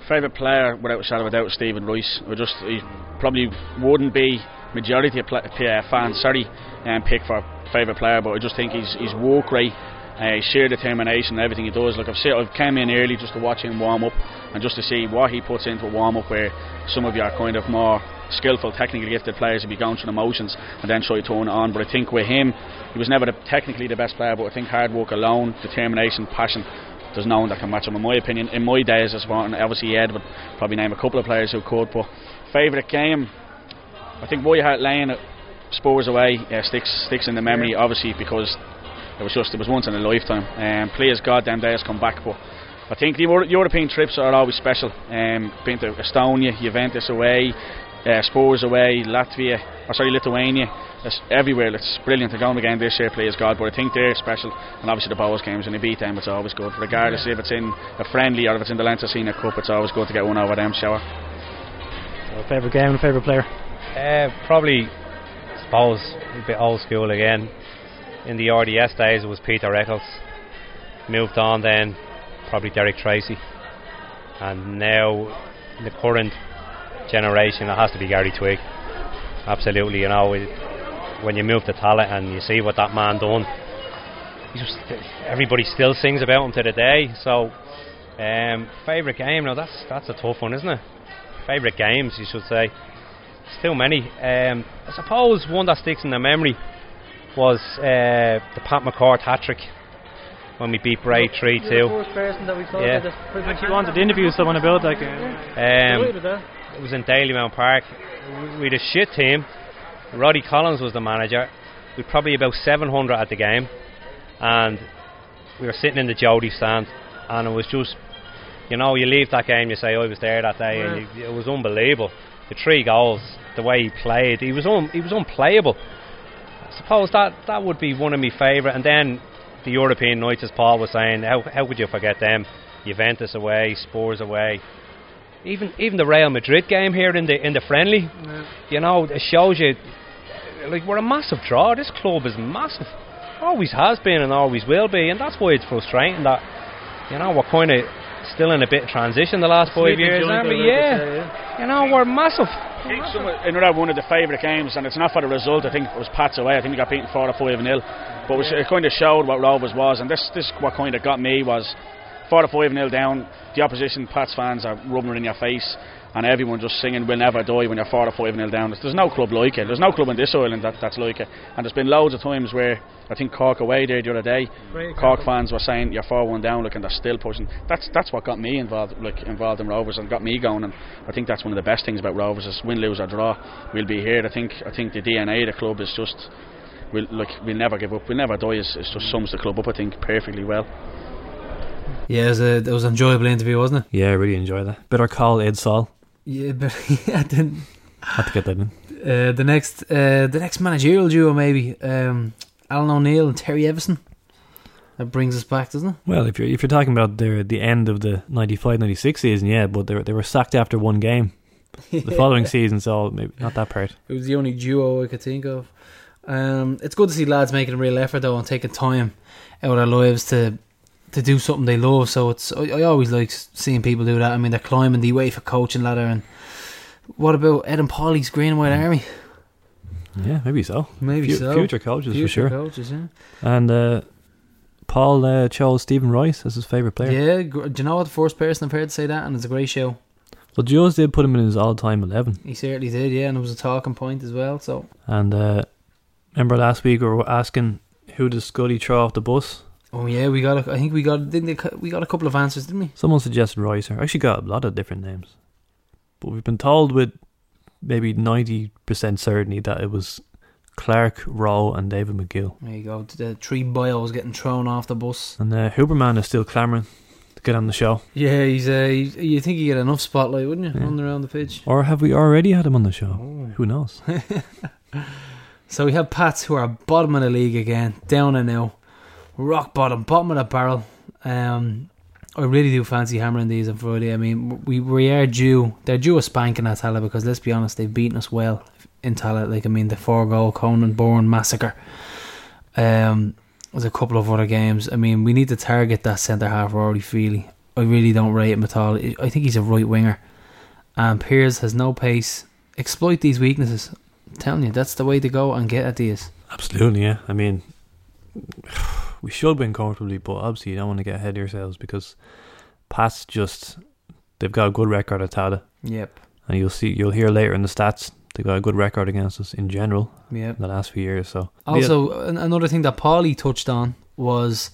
Favourite player, without a shadow of a doubt, Stephen Royce. He probably wouldn't be majority of fans pick for favourite player, but I just think he's work rate, sheer determination, everything he does. Like I've came in early just to watch him warm up and just to see what he puts into a warm up, where some of your kind of more skillful, technically gifted players would be going through the motions and then try to turn it on. But I think with him, he was never technically the best player, but I think hard work alone, determination, passion, there's no one that can match him in my opinion. In my days as well, and obviously Ed would probably name a couple of players who could. But favourite game, I think Roy Hart Lane, Spurs away, sticks in the memory, obviously, because it was once in a lifetime. Players, goddamn days come back, but I think the European trips are always special. Been to Estonia, Juventus away, Spurs away, Lithuania. It's everywhere. It's brilliant. They're going again this year, players, God, but I think they're special. And obviously the Boas games, and you beat them, it's always good. Regardless if it's in a friendly or if it's in the Leinster Senior Cup, it's always good to get one over them, shower. So favourite game and favourite player? Probably, I suppose, a bit old school again. In the RDS days, it was Peter Eccles. Moved on then, probably Derek Tracy. And now, in the current generation, it has to be Gary Twigg. Absolutely, you know, when you move to Tallaght and you see what that man done, everybody still sings about him to the day. So, favourite game, now that's a tough one, isn't it? Favourite games, you should say. There's too many. I suppose one that sticks in the memory was the Pat McCart hat-trick when we beat Bray 3-2. You're the first person that we saw. Yeah. Actually wanted to interview someone about that game. It was in Dalymount Park. We had a shit team. Roddy Collins was the manager. We were probably about 700 at the game, and we were sitting in the Jody stand, and it was just, you know, you leave that game, you say, I was there that day, and it was unbelievable. The 3 goals, the way he played, he was unplayable. I suppose that would be one of my favourite. And then the European nights, as Paul was saying, how could you forget them? Juventus away, Spurs away, even the Real Madrid game here in the friendly. You know, it shows you, like, we're a massive draw. This club is massive, always has been and always will be, and that's why it's frustrating that, you know, we're kind of still in a bit of transition the last 5 years, aren't we? You know, we're massive. I think another one of the favourite games, and it's not for the result, I think it was Pats away. I think we got beaten 4-5-0, but it kind of showed what Rovers was, and this what kind of got me was 4-5-0 down, the opposition Pats fans are rubbing it in your face, and everyone just singing "We'll Never Die" when you're 4-5-0 down. There's no club like it. There's no club in this island that's like it. And there's been loads of times where, I think Cork away there the other day, Cork fans were saying you're 4-1 down, and they're still pushing. That's what got me involved in Rovers and got me going. And I think that's one of the best things about Rovers is win, lose or draw, we'll be here. I think the DNA of the club is just we'll never give up, we'll never die. It just sums the club up, I think, perfectly well. Yeah, it was an enjoyable interview, wasn't it? Yeah, I really enjoyed that. Better call Ed Saul. Yeah, but Had to get that in. The next managerial duo, maybe Alan O'Neill and Terry Everson. That brings us back, doesn't it? Well, if you're talking about the end of the 95-96 season, yeah, but they were sacked after one game. The following season, so maybe not that part. It was the only duo I could think of. It's good to see lads making a real effort though and taking time out of their lives to do something they love. So I always like seeing people do that. I mean, they're climbing the UEFA coaching ladder. And what about Ed and Paulie's Green and White Army? Yeah, maybe so. Future coaches, for sure. Future coaches, yeah. And Paul chose Stephen Royce as his favourite player. Yeah, do you know what? The first person I've heard say that, and it's a great show. Well, Jones did put him in his all-time 11. He certainly did, yeah, and it was a talking point as well. So. And remember last week we were asking who does Scuddy throw off the bus? Oh yeah, we got a couple of answers, didn't we? Someone suggested Reiser. I actually got a lot of different names, but we've been told with maybe 90% certainty that it was Clark, Rowe and David McGill. There you go, the three bios getting thrown off the bus. And Huberman is still clamouring to get on the show. Yeah, he's you think he'd get enough spotlight, wouldn't you? Yeah. Running around the pitch. Or have we already had him on the show? Oh. Who knows? So we have Pats, who are bottom of the league again, down and out, rock bottom of the barrel. I really do fancy hammering these on Friday. I mean, we are due. They're due a spanking at Tallaght because, let's be honest, they've beaten us well in Tallaght. Like, I mean, the 4-goal Conan Bourne massacre. There's a couple of other games. I mean, we need to target that centre half Rory Feely. I really don't rate him at all. I think he's a right winger. And Piers has no pace. Exploit these weaknesses. I'm telling you, that's the way to go and get at these. Absolutely, yeah. I mean, we should win comfortably, but obviously you don't want to get ahead of yourselves because Pat's just, they've got a good record at Tallaght. Yep. And you'll hear later in the stats, they've got a good record against us in general. Yep. In the last few years. So also another thing that Paulie touched on was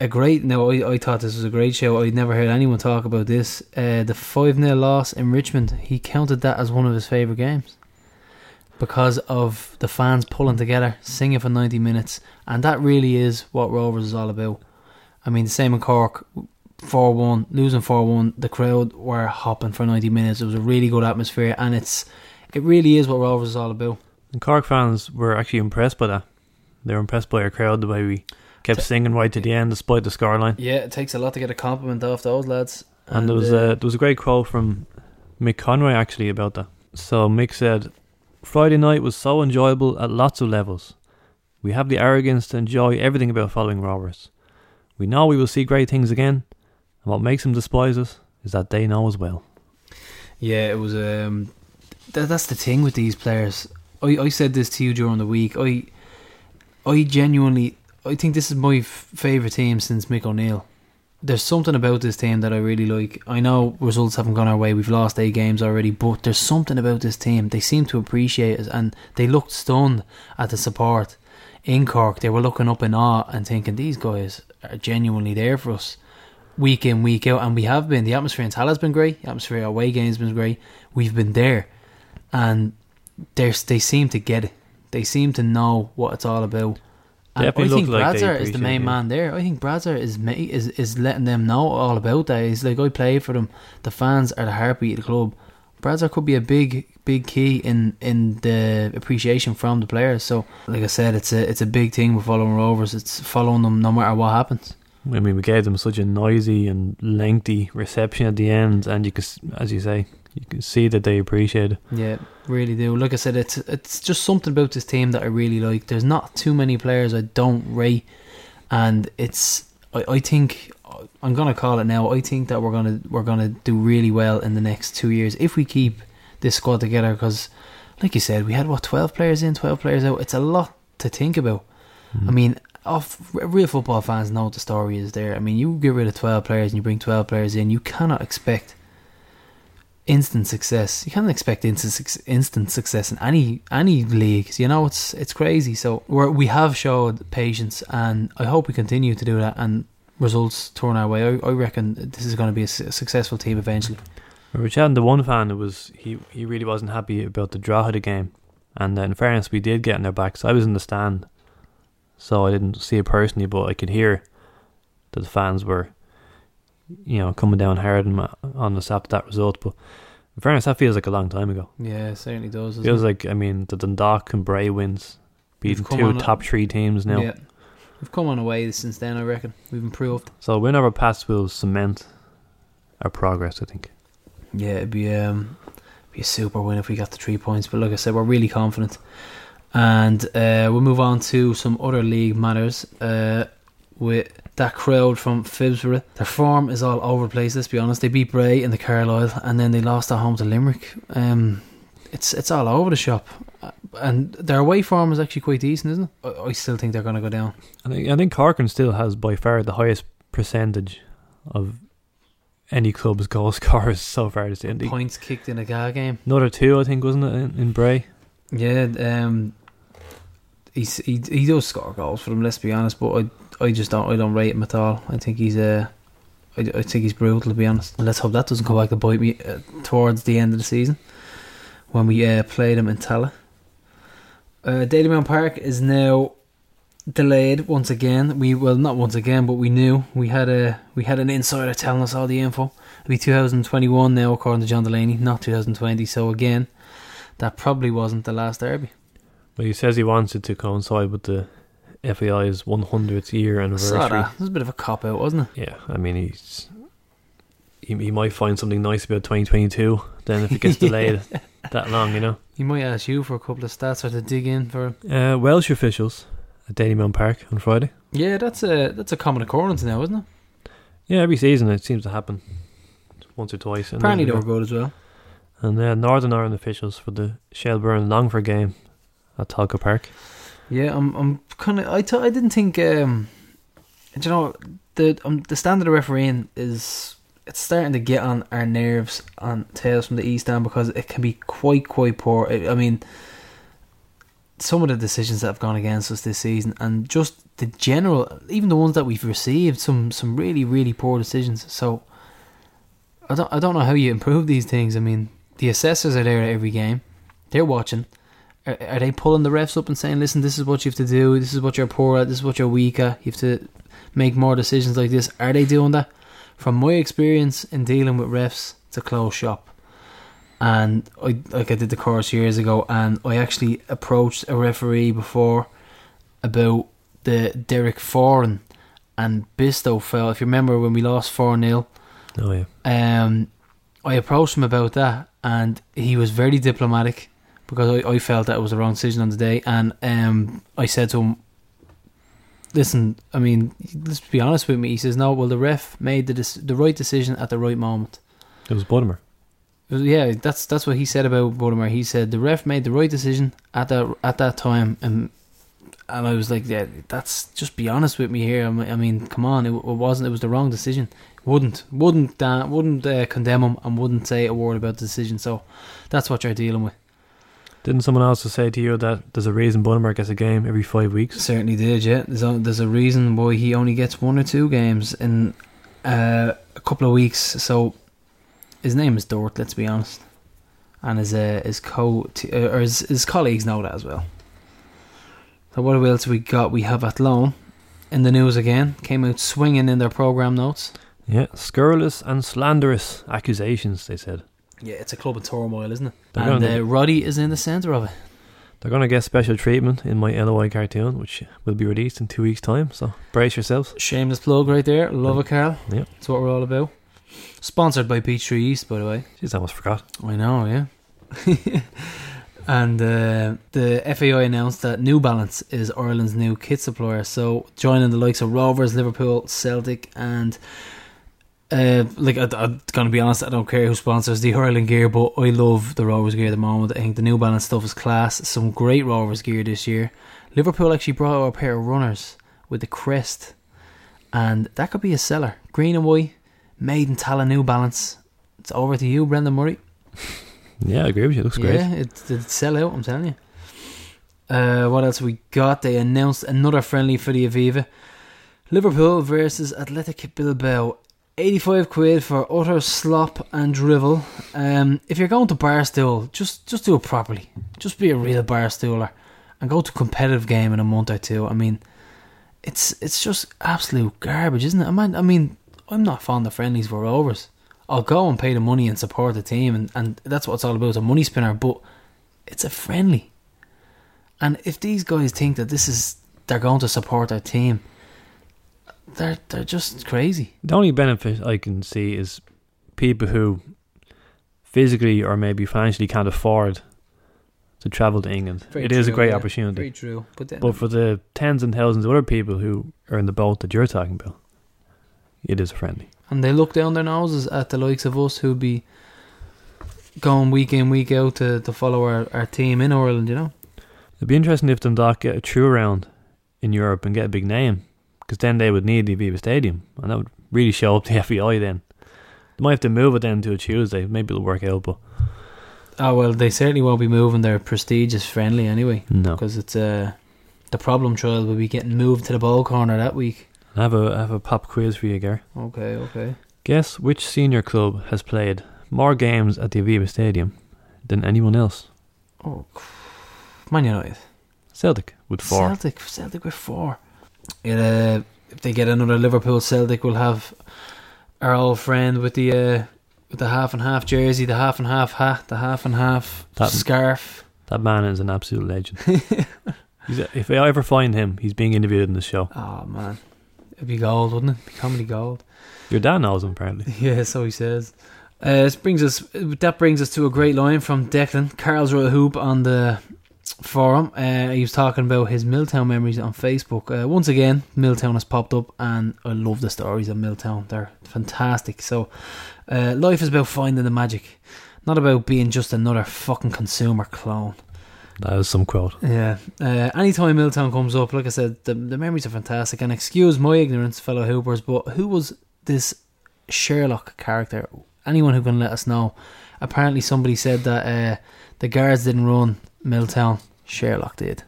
a great. Now I thought this was a great show. I'd never heard anyone talk about this. The 5-0 loss in Richmond. He counted that as one of his favourite games. Because of the fans pulling together, singing for 90 minutes. And that really is what Rovers is all about. I mean, the same in Cork, 4-1, losing 4-1. The crowd were hopping for 90 minutes. It was a really good atmosphere, and it really is what Rovers is all about. And Cork fans were actually impressed by that. They were impressed by our crowd, the way we kept singing right to the end despite the scoreline. Yeah, it takes a lot to get a compliment off those lads. And there was a great quote from Mick Conroy actually about that. So Mick said, "Friday night was so enjoyable at lots of levels. We have the arrogance to enjoy everything about following Rovers. We know we will see great things again, and what makes them despise us is that they know as well." Yeah, it was. That's the thing with these players. I said this to you during the week. I think this is my favourite team since Mick O'Neill. There's something about this team that I really like. I know results haven't gone our way. We've lost 8 games already, but there's something about this team. They seem to appreciate us, and they looked stunned at the support in Cork. They were looking up in awe and thinking, these guys are genuinely there for us week in, week out, and we have been. The atmosphere in Tallaght has been great. The atmosphere away games has been great. We've been there, and they seem to get it. They seem to know what it's all about. I think Browser is the main man there. I think Browser is letting them know all about that. He's like, I played for them. The fans are the heartbeat of the club. Browser could be a big key in the appreciation from the players. So, like I said, it's a big thing with following Rovers. It's following them no matter what happens. I mean, we gave them such a noisy and lengthy reception at the end, and you could, as you say, you can see that they appreciate it. Yeah, really do. Like I said, it's just something about this team that I really like. There's not too many players I don't rate, and I think I'm gonna call it now. I think that we're gonna do really well in the next 2 years if we keep this squad together. Because, like you said, we had 12 players in, 12 players out. It's a lot to think about. Mm. I mean, real football fans know what the story is there. I mean, you get rid of 12 players and you bring 12 players in, you cannot expect instant success. You can't expect instant success in any leagues. You know, it's crazy. So we have showed patience, and I hope we continue to do that and results turn our way. I reckon this is going to be a successful team eventually. We were chatting to one fan who was he really wasn't happy about the draw of the game, and in fairness, we did get in their backs. I was in the stand, so I didn't see it personally, but I could hear that the fans were, you know, coming down hard on us after that result. But In fairness, that feels like a long time ago. Yeah, it certainly does. Feels like, I mean, the Dundalk and Bray wins, beating two top three teams now. Yeah. We've come on a way since then, I reckon. We've improved. So win over Pats will cement our progress, I think. Yeah, it'd be a super win if we got the 3 points. But like I said, we're really confident. And we'll move on to some other league matters. With that crowd from Phibsborough, their form is all over the place, let's be honest. They beat Bray in the Carlisle and then they lost at home to Limerick. It's all over the shop, and their away form is actually quite decent, isn't it? I still think they're going to go down. I think Corkin still has by far the highest percentage of any club's goal scorers so far this season. Points kicked in a GA game, another two I think, wasn't it, in Bray? Yeah, he does score goals for them, let's be honest, but I just don't rate him at all. I think he's brutal, to be honest. And let's hope that doesn't come back to bite me towards the end of the season when we play them in Tallaght. Dalymount Park is now delayed once again. We had an insider telling us all the info. It'll be 2021 now, according to John Delaney, not 2020. So again, that probably wasn't the last derby. Well, he says he wants it to coincide with the FAI's 100th year anniversary. It was a bit of a cop out, wasn't it? Yeah, I mean, he might find something nice about 2022 then if it gets delayed that long, you know. He might ask you for a couple of stats or to dig in for him. Welsh officials at Dalymount Park on Friday. Yeah, that's a common occurrence now, isn't it? Yeah, every season it seems to happen once or twice. Apparently they were good as well. And Northern Ireland officials for the Shelburne Longford game at Talca Park. Yeah, I'm kind of. I didn't think. You know, the standard of refereeing is, it's starting to get on our nerves on Tales from the East End, because it can be quite poor. I mean, some of the decisions that have gone against us this season, and just the general, even the ones that we've received, some really poor decisions. So I don't know how you improve these things. I mean, the assessors are there at every game; they're watching. Are they pulling the refs up and saying, listen, this is what you have to do, this is what you're poor at, this is what you're weak at, you have to make more decisions like this? Are they doing that? From my experience in dealing with refs, it's a closed shop. And I did the course years ago, and I actually approached a referee before about the Derek Foran and Bisto foul. If you remember when we lost 4-0, oh, yeah. I approached him about that, and he was very diplomatic, because I felt that it was the wrong decision on the day. And I said to him, listen, I mean, let's be honest with me. He says, no, well, the ref made the right decision at the right moment. It was Budimir. Yeah, that's what he said about Budimir. He said, the ref made the right decision at that time. And I was like, yeah, that's, just be honest with me here. I mean, come on, it was the wrong decision. Wouldn't condemn him, and wouldn't say a word about the decision. So that's what you're dealing with. Didn't someone also say to you that there's a reason Budimir gets a game every 5 weeks? Certainly did, yeah. There's a reason why he only gets one or two games in a couple of weeks. So his name is Dort, let's be honest, and his colleagues know that as well. So what else have we got? We have Athlone in the news again. Came out swinging in their programme notes. Yeah, scurrilous and slanderous accusations, they said. Yeah, it's a club of turmoil, isn't it? And Roddy is in the centre of it. They're going to get special treatment in my LOI cartoon, which will be released in 2 weeks' time, so brace yourselves. Shameless plug right there. Love it, Carl. Yeah. That's what we're all about. Sponsored by Peachtree East, by the way. Jeez, I almost forgot. I know, yeah. And the FAI announced that New Balance is Ireland's new kit supplier, so joining the likes of Rovers, Liverpool, Celtic, and... I'm going to be honest, I don't care who sponsors the Ireland gear, but I love the Rovers gear at the moment. I think the New Balance stuff is class. Some great Rovers gear this year. Liverpool actually brought out a pair of runners with the crest, and that could be a seller. Green and white, made in Tallaght, New Balance. It's over to you, Brendan Murray. Yeah, I agree with you. It looks great. Yeah, it'd sell out, I'm telling you. What else we got? They announced another friendly for the Aviva. Liverpool versus Athletic Bilbao. 85 quid for utter slop and drivel. If you're going to Barstool, just do it properly. Just be a real Barstooler and go to a competitive game in a month or two. I mean, it's just absolute garbage, isn't it? I mean, I'm not fond of friendlies for Rovers. I'll go and pay the money and support the team, and that's what it's all about, it's a money spinner, but it's a friendly. And if these guys think that this is, they're going to support their team, they're just crazy. The only benefit I can see is people who physically or maybe financially can't afford to travel to England. It is a great opportunity. Very true. But for the tens and thousands of other people who are in the boat that you're talking about, it is a friendly. And they look down their noses at the likes of us who'd be going week in, week out to follow our team in Ireland, you know. It'd be interesting if Dundalk get a true round in Europe and get a big name, because then they would need the Aviva Stadium, and that would really show up the FEI then. They might have to move it then to a Tuesday. Maybe it'll work out, but... Oh, well, they certainly won't be moving their prestigious friendly anyway. No. Because it's the problem child will be getting moved to the ball corner that week. I have a pop quiz for you, Gar. Okay. Guess which senior club has played more games at the Aviva Stadium than anyone else? Oh, Man United. Celtic with 4. Celtic with 4. If they get another Liverpool, Celtic will have our old friend with the... With the half and half jersey, the half and half hat, the half and half scarf. That man is an absolute legend. If I ever find him, he's being interviewed in the show. Oh man, it'd be gold, wouldn't it? It'd be comedy gold. Your dad knows him apparently. Yeah, so he says. That brings us to a great line from Declan. Carl's Royal Hoop on the forum. He was talking about his Milltown memories on Facebook. Once again, Milltown has popped up, and I love the stories of Milltown. They're fantastic. So. Life is about finding the magic, not about being just another fucking consumer clone. That was some quote. Yeah. Anytime Milltown comes up, like I said, the memories are fantastic. And excuse my ignorance, fellow Hoopers, but who was this Sherlock character? Anyone who can let us know. Apparently somebody said that the guards didn't run Milltown, Sherlock did.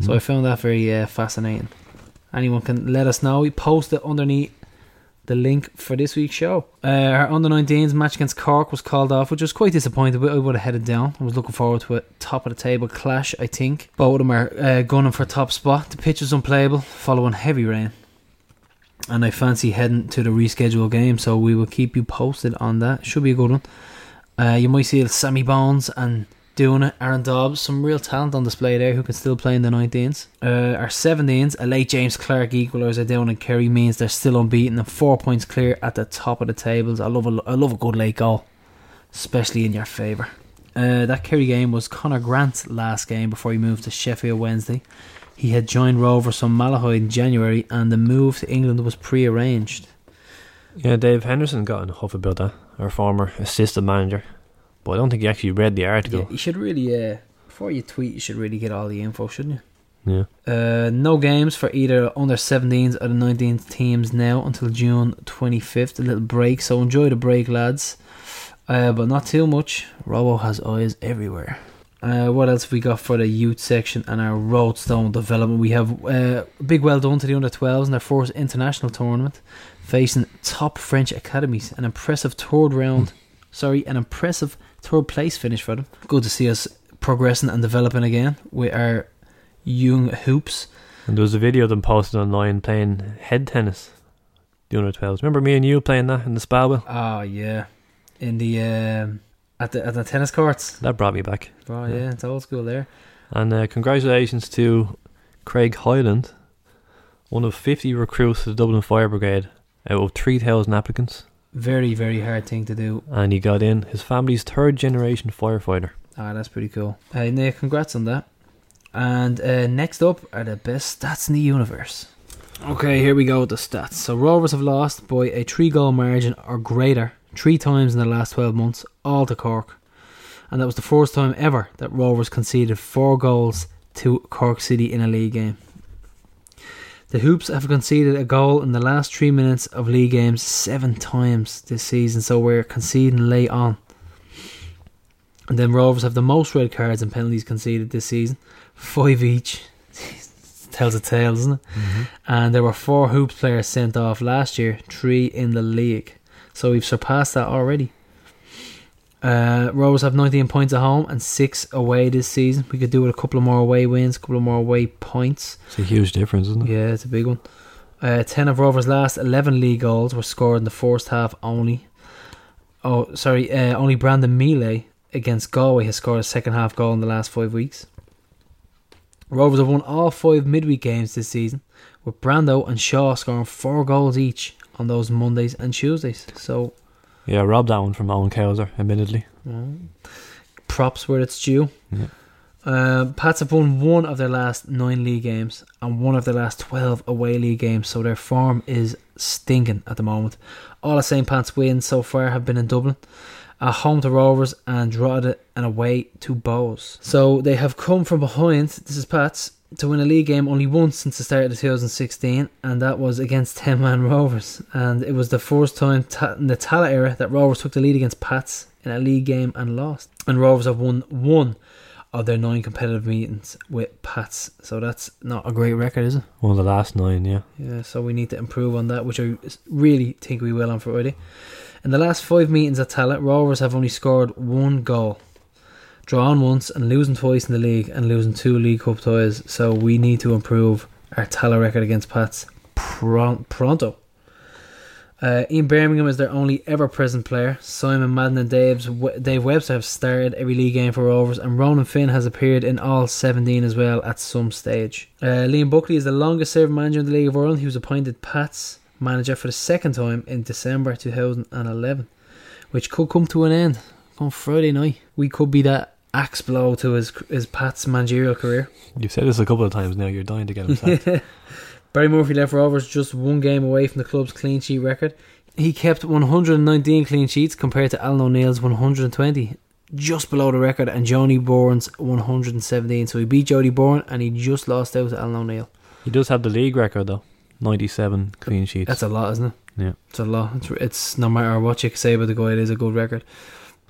Mm. So I found that very fascinating. Anyone can let us know. We post it underneath the link for this week's show. Our under-19s match against Cork was called off, which I was quite disappointed with. I would have headed down. I was looking forward to a top-of-the-table clash, I think. Both of them are gunning for top spot. The pitch was unplayable following heavy rain. And I fancy heading to the rescheduled game, so we will keep you posted on that. Should be a good one. You might see Sammy Bones and doing it. Aaron Dobbs, some real talent on display there who can still play in the 19s. Our 17s, a late James Clark equaliser down in Kerry means they're still unbeaten and 4 points clear at the top of the tables. I love a good late goal, especially in your favour. That Kerry game was Conor Grant's last game before he moved to Sheffield Wednesday. He had joined Rovers from Malahide in January and the move to England was pre-arranged. Yeah, Dave Henderson got in a huff about that, our former assistant manager. But I don't think you actually read the article. Yeah, you should really, before you tweet, you should really get all the info, shouldn't you? Yeah. No games for either under 17s or the 19s teams now until June 25th. A little break, so enjoy the break, lads. But not too much. Robo has eyes everywhere. What else have we got for the youth section and our Roadstone development? We have a big well done to the under-12s in their first international tournament, facing top French academies. An impressive third place finish for them. Good to see us progressing and developing again with our young hoops. And there was a video of them posted online playing head tennis, the under-12s. Remember me and you playing that in the Spalwell? Oh yeah, in the at the tennis courts. That brought me back. Oh yeah, it's old school there. And congratulations to Craig Hyland, one of 50 recruits to the Dublin Fire Brigade out of 3,000 applicants. Very, very hard thing to do. And he got in. His family's third generation firefighter. Ah, that's pretty cool. Nick, congrats on that. And next up are the best stats in the universe. Okay, here we go with the stats. So Rovers have lost by a 3-goal margin or greater 3 times in the last 12 months, all to Cork. And that was the first time ever that Rovers conceded 4 goals to Cork City in a league game. The Hoops have conceded a goal in the last 3 minutes of league games 7 times this season, so we're conceding late on. And then Rovers have the most red cards and penalties conceded this season, 5 each. Tells a tale, doesn't it? Mm-hmm. And there were 4 Hoops players sent off last year, 3 in the league. So we've surpassed that already. Rovers have 19 points at home and 6 away this season. We could do with a couple of more away wins, a couple of more away points. It's a huge difference, isn't it? Yeah, it's a big one. 10 of Rovers' last 11 league goals were scored in the first half only. only Brandon Mealy against Galway has scored a second half goal in the last 5 weeks. Rovers have won all five midweek games this season, with Brando and Shaw scoring 4 goals each on those Mondays and Tuesdays. So, yeah, robbed that one from Owen Cowser, admittedly. Props where it's due. Yeah. Pats have won 1 of their last 9 league games and 1 of their last 12 away league games, so their form is stinking at the moment. All the St. Pat's wins so far have been in Dublin, at home to Rovers and Drogheda, and away to Bowes. So they have come from behind, this is Pats, to win a league game only once since the start of 2016, and that was against 10-man Rovers, and it was the first time in the Tallaght era that Rovers took the lead against Pats in a league game and lost. And Rovers have won 1 of their 9 competitive meetings with Pats, so that's not a great record, is it? One of the last 9, yeah. Yeah, so we need to improve on that, which I really think we will on Friday. In the last 5 meetings at Tallaght, Rovers have only scored 1 goal, drawn once and losing twice in the league and losing 2 League Cup ties, so we need to improve our Tallaght record against Pats pronto. Ian Birmingham is their only ever-present player. Simon Madden and Dave Webster have started every league game for Rovers, and Ronan Finn has appeared in all 17 as well at some stage. Liam Buckley is the longest-serving manager in the League of Ireland. He was appointed Pats manager for the second time in December 2011, which could come to an end on Friday night. We could be that axe blow to his Pat's managerial career. You've said this a couple of times now, you're dying to get him sacked. Barry Murphy left Rovers just 1 game away from the club's clean sheet record. He kept 119 clean sheets compared to Alan O'Neill's 120, just below the record, and Jody Bourne's 117. So he beat Jody Bourne and he just lost out to Alan O'Neill. He does have the league record though. 97 clean sheets. That's a lot, isn't it? Yeah. It's a lot. It's no matter what you can say about the guy, it is a good record.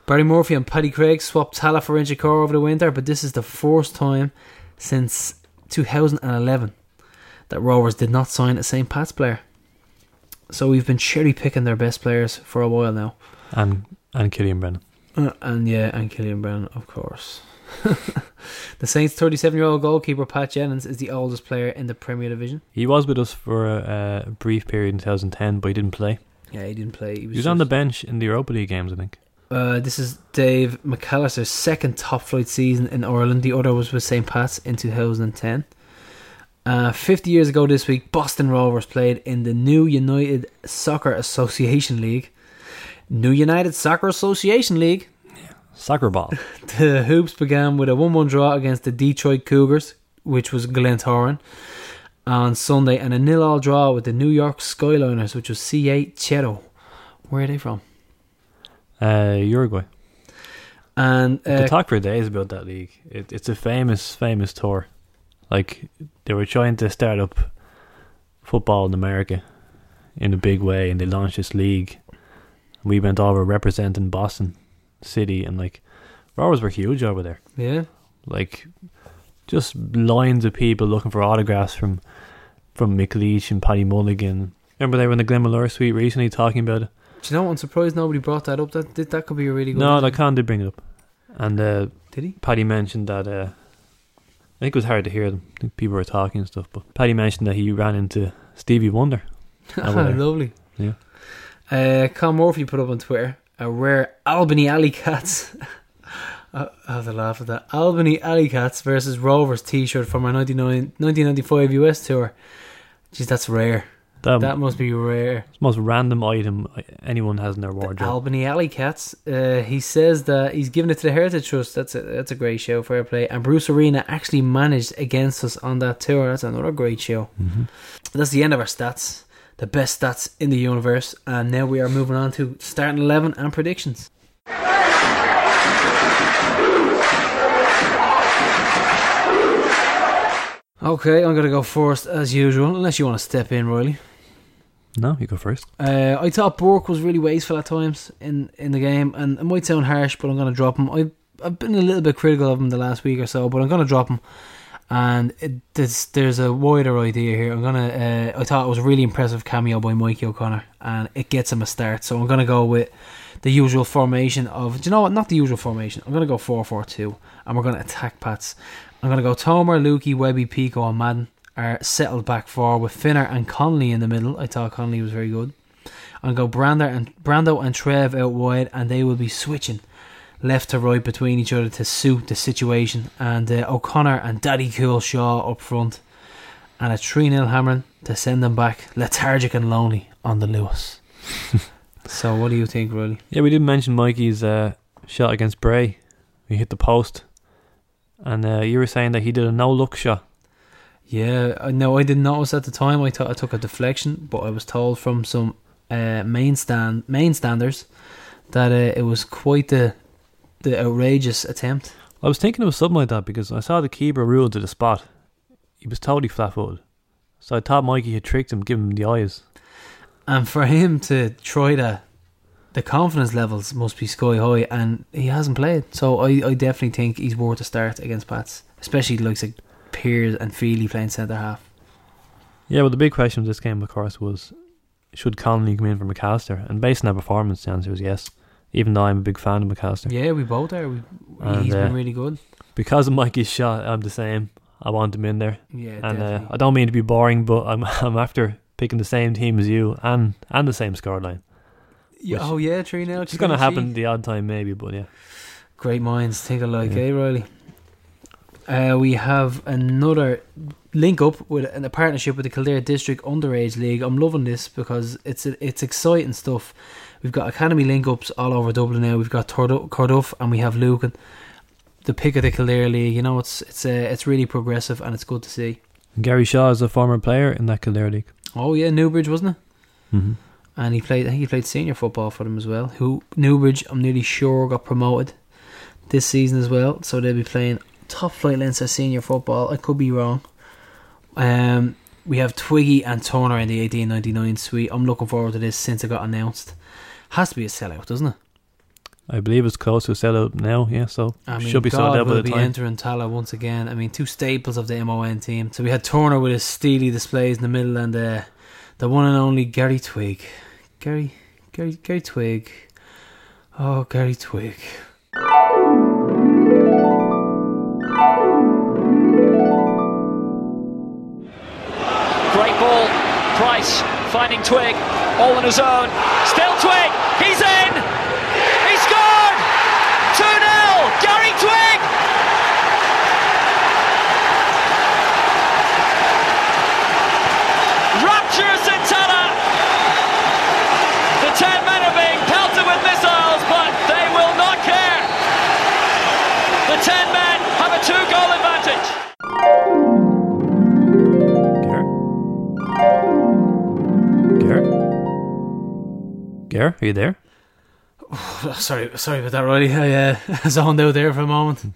Barry Murphy and Paddy Craig swapped Tallaght for Inchicore over the winter, but this is the first time since 2011 that Rovers did not sign a St. Pat's player. So we've been cherry-picking their best players for a while now. And Killian Brennan. And Killian Brennan, of course. The Saints' 37-year-old goalkeeper Pat Jennings is the oldest player in the Premier Division. He was with us for a brief period in 2010, but he didn't play. Yeah, he didn't play. He was on the bench in the Europa League games, I think. This is Dave McAllister's second top-flight season in Ireland. The other was with St. Pat's in 2010. 50 years ago this week, Boston Rovers played in the new United Soccer Association League. New United Soccer Association League. Soccer ball. The Hoops began with a 1-1 draw against the Detroit Cougars, which was Glentoran, on Sunday, and a 0-0 draw with the New York Skyliners, which was CA Chero. Where are they from? Uruguay. And I could talk for days about that league. It's a famous tour. Like, they were trying to start up football in America in a big way, and they launched this league. We went over representing Boston City, and like Rovers were huge over there. Yeah, like just lines of people looking for autographs from McLeish and Paddy Mulligan. Remember they were in the Glenmalure suite recently talking about it. Do you know what? I'm surprised nobody brought that up. That could be a really good. No, like Con did bring it up, and did he? Paddy mentioned that I think it was hard to hear them. I think people were talking and stuff, but Paddy mentioned that he ran into Stevie Wonder. Lovely. Yeah. Con Murphy put up on Twitter a rare Albany Alley Cats. I have to laugh at that. Albany Alley Cats versus Rovers t-shirt from our 1995 US tour. Jeez, that's rare. That must be rare. It's the most random item anyone has in their wardrobe. The Albany Alley Cats. He says that he's given it to the Heritage Trust. That's a great show, fair play. And Bruce Arena actually managed against us on that tour. That's another great show. Mm-hmm. That's the end of our stats. The best stats in the universe, and now we are moving on to starting 11 and predictions. Okay, I'm going to go first as usual, unless you want to step in, Riley. No, you go first. I thought Bourke was really wasteful at times in the game, and it might sound harsh, but I'm going to drop him. I've been a little bit critical of him the last week or so, but I'm going to drop him. And there's a wider idea here. I thought it was a really impressive cameo by Mikey O'Connor, and it gets him a start. So I'm gonna go with the usual formation of. Do you know what? Not the usual formation. I'm gonna go 4-4-2, and we're gonna attack Pats. I'm gonna go Tomer, Lukey, Webby, Pico, and Madden are settled back four with Finner and Connolly in the middle. I thought Connolly was very good. and go Brando and Trev out wide, and they will be switching left to right between each other to suit the situation, and O'Connor and Daddy Cool Shaw up front, and a 3-0 hammering to send them back lethargic and lonely on the Lewis. So what do you think, really? Yeah, we didn't mention Mikey's shot against Bray. He hit the post, and you were saying that he did a no-look shot. Yeah, no, I didn't notice at the time. I thought I took a deflection, but I was told from some mainstanders that it was quite the outrageous attempt. I was thinking it was something like that because I saw the keeper ruled to the spot. He was totally flat-footed, so I thought Mikey had tricked him, giving him the eyes. And for him to try that, the confidence levels must be sky high, and he hasn't played. So I definitely think he's worth a start against Pats, especially the likes of Piers and Feely playing centre half. Yeah, well, the big question of this game, of course, was should Connolly come in for McAllister? And based on that performance, the answer was yes. Even though I'm a big fan of McAllister. Yeah, we both are. He's been really good. Because of Mikey's shot, I'm the same. I want him in there. Yeah, and I don't mean to be boring, but I'm after picking the same team as you and the same scoreline. Yeah, oh yeah, 3-0. It's going to happen the odd time maybe, but yeah. Great minds think alike, eh, Riley? We have another link up with a partnership with the Kildare District Underage League. I'm loving this because it's exciting stuff. We've got academy link ups all over Dublin now. We've got Cardiff and we have Lucan. The pick of the Kildare League, you know, it's really progressive and it's good to see. Gary Shaw is a former player in that Kildare League. Oh yeah, Newbridge, wasn't it? Mm-hmm. And he played senior football for them as well. Who Newbridge, I'm nearly sure, got promoted this season as well. So they'll be playing top flight Leinster senior football. I could be wrong. We have Twiggy and Turner in the 1899 suite. I'm looking forward to this since it got announced. Has to be a sellout, doesn't it? I believe it's close to a sellout now, yeah, so I mean, should be sold out by the time. God will be entering Tallaght once again. I mean, two staples of the MON team. So we had Turner with his steely displays in the middle, and the one and only Gary Twigg. Gary Twigg. Oh, Gary Twigg. Great ball. Price finding Twigg. All on his own. Still Twigg. He's in! He scored! 2-0! Gary Twigg! Ruptures in Tallaght! The 10 men are being pelted with missiles, but they will not care! The 10 men have a 2-goal advantage! Gare, are you there? Oh, sorry about that, Riley. I zoned out there for a moment.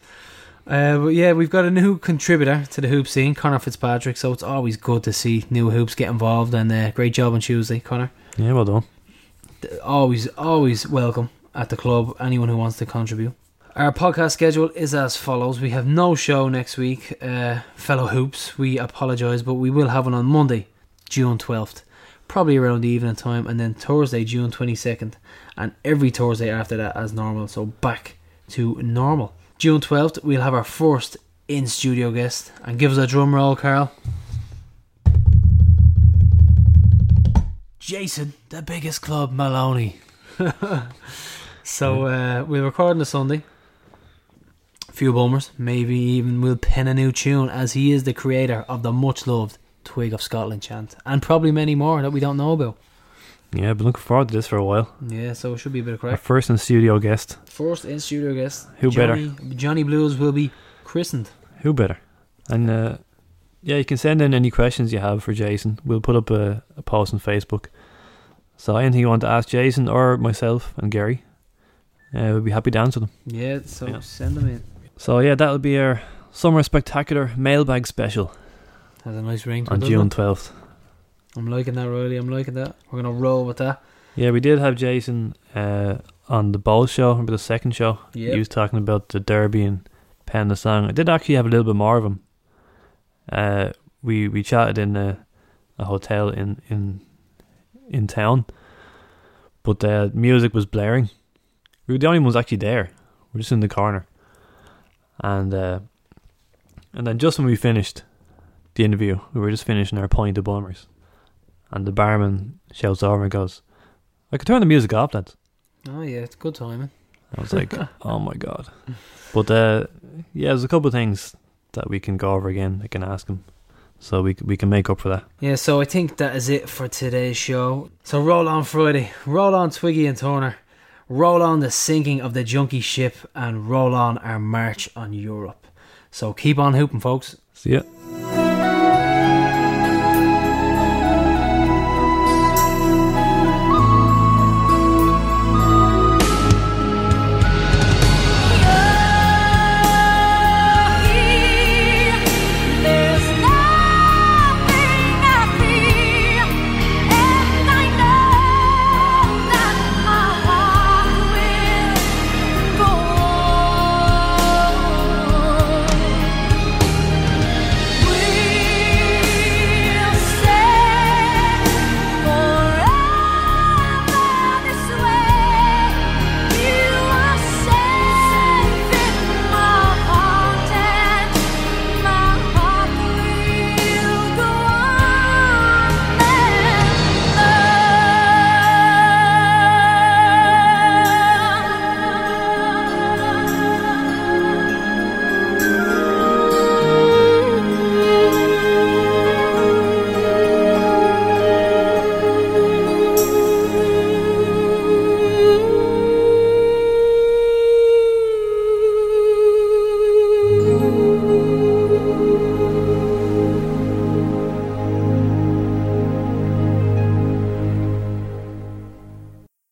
But yeah, we've got a new contributor to the hoop scene, Connor Fitzpatrick. So it's always good to see new hoops get involved. And great job on Tuesday, Connor. Yeah, well done. Always welcome at the club. Anyone who wants to contribute. Our podcast schedule is as follows. We have no show next week, fellow hoops. We apologise, but we will have one on Monday, June 12th. Probably around the evening time, and then Thursday, June 22nd, and every Thursday after that as normal. So back to normal. June 12th, we'll have our first in-studio guest, and give us a drum roll, Carl. Jason, the biggest club, Maloney. So we'll record on a Sunday. A few bummers, maybe even we'll pen a new tune, as he is the creator of the much-loved Twig of Scotland chant, and probably many more that we don't know about. Yeah, I've been looking forward to this for a while. Yeah, so it should be a bit of crack. Our first in studio guest. Who Johnny, better? Johnny Blues will be christened. Who better? And yeah, you can send in any questions you have for Jason. We'll put up a post on Facebook. So anything you want to ask Jason or myself and Gary, we'll be happy to answer them. Yeah, so yeah. Send them in. So yeah, that'll be our Summer Spectacular mailbag special. Has a nice ring to on June 12th. I'm liking that, Riley. I'm liking that. We're going to roll with that. Yeah, we did have Jason on the Bowl show. Remember the second show? Yep. He was talking about the Derby and penning the song. I did actually have a little bit more of him. We chatted in a hotel in town, but the music was blaring. We were the only ones actually there. We're just in the corner. And then just when we finished the interview, we were just finishing our pint of bummers, and the barman shouts over and goes, I could turn the music off then. Oh yeah, it's good timing. I was like, oh my god. But yeah, there's a couple of things that we can go over again. I can ask him, so we can make up for that. Yeah, so I think that is it for today's show. So roll on Friday, roll on Twiggy and Turner, roll on the sinking of the junkie ship, and roll on our march on Europe. So keep on hooping, folks. See ya.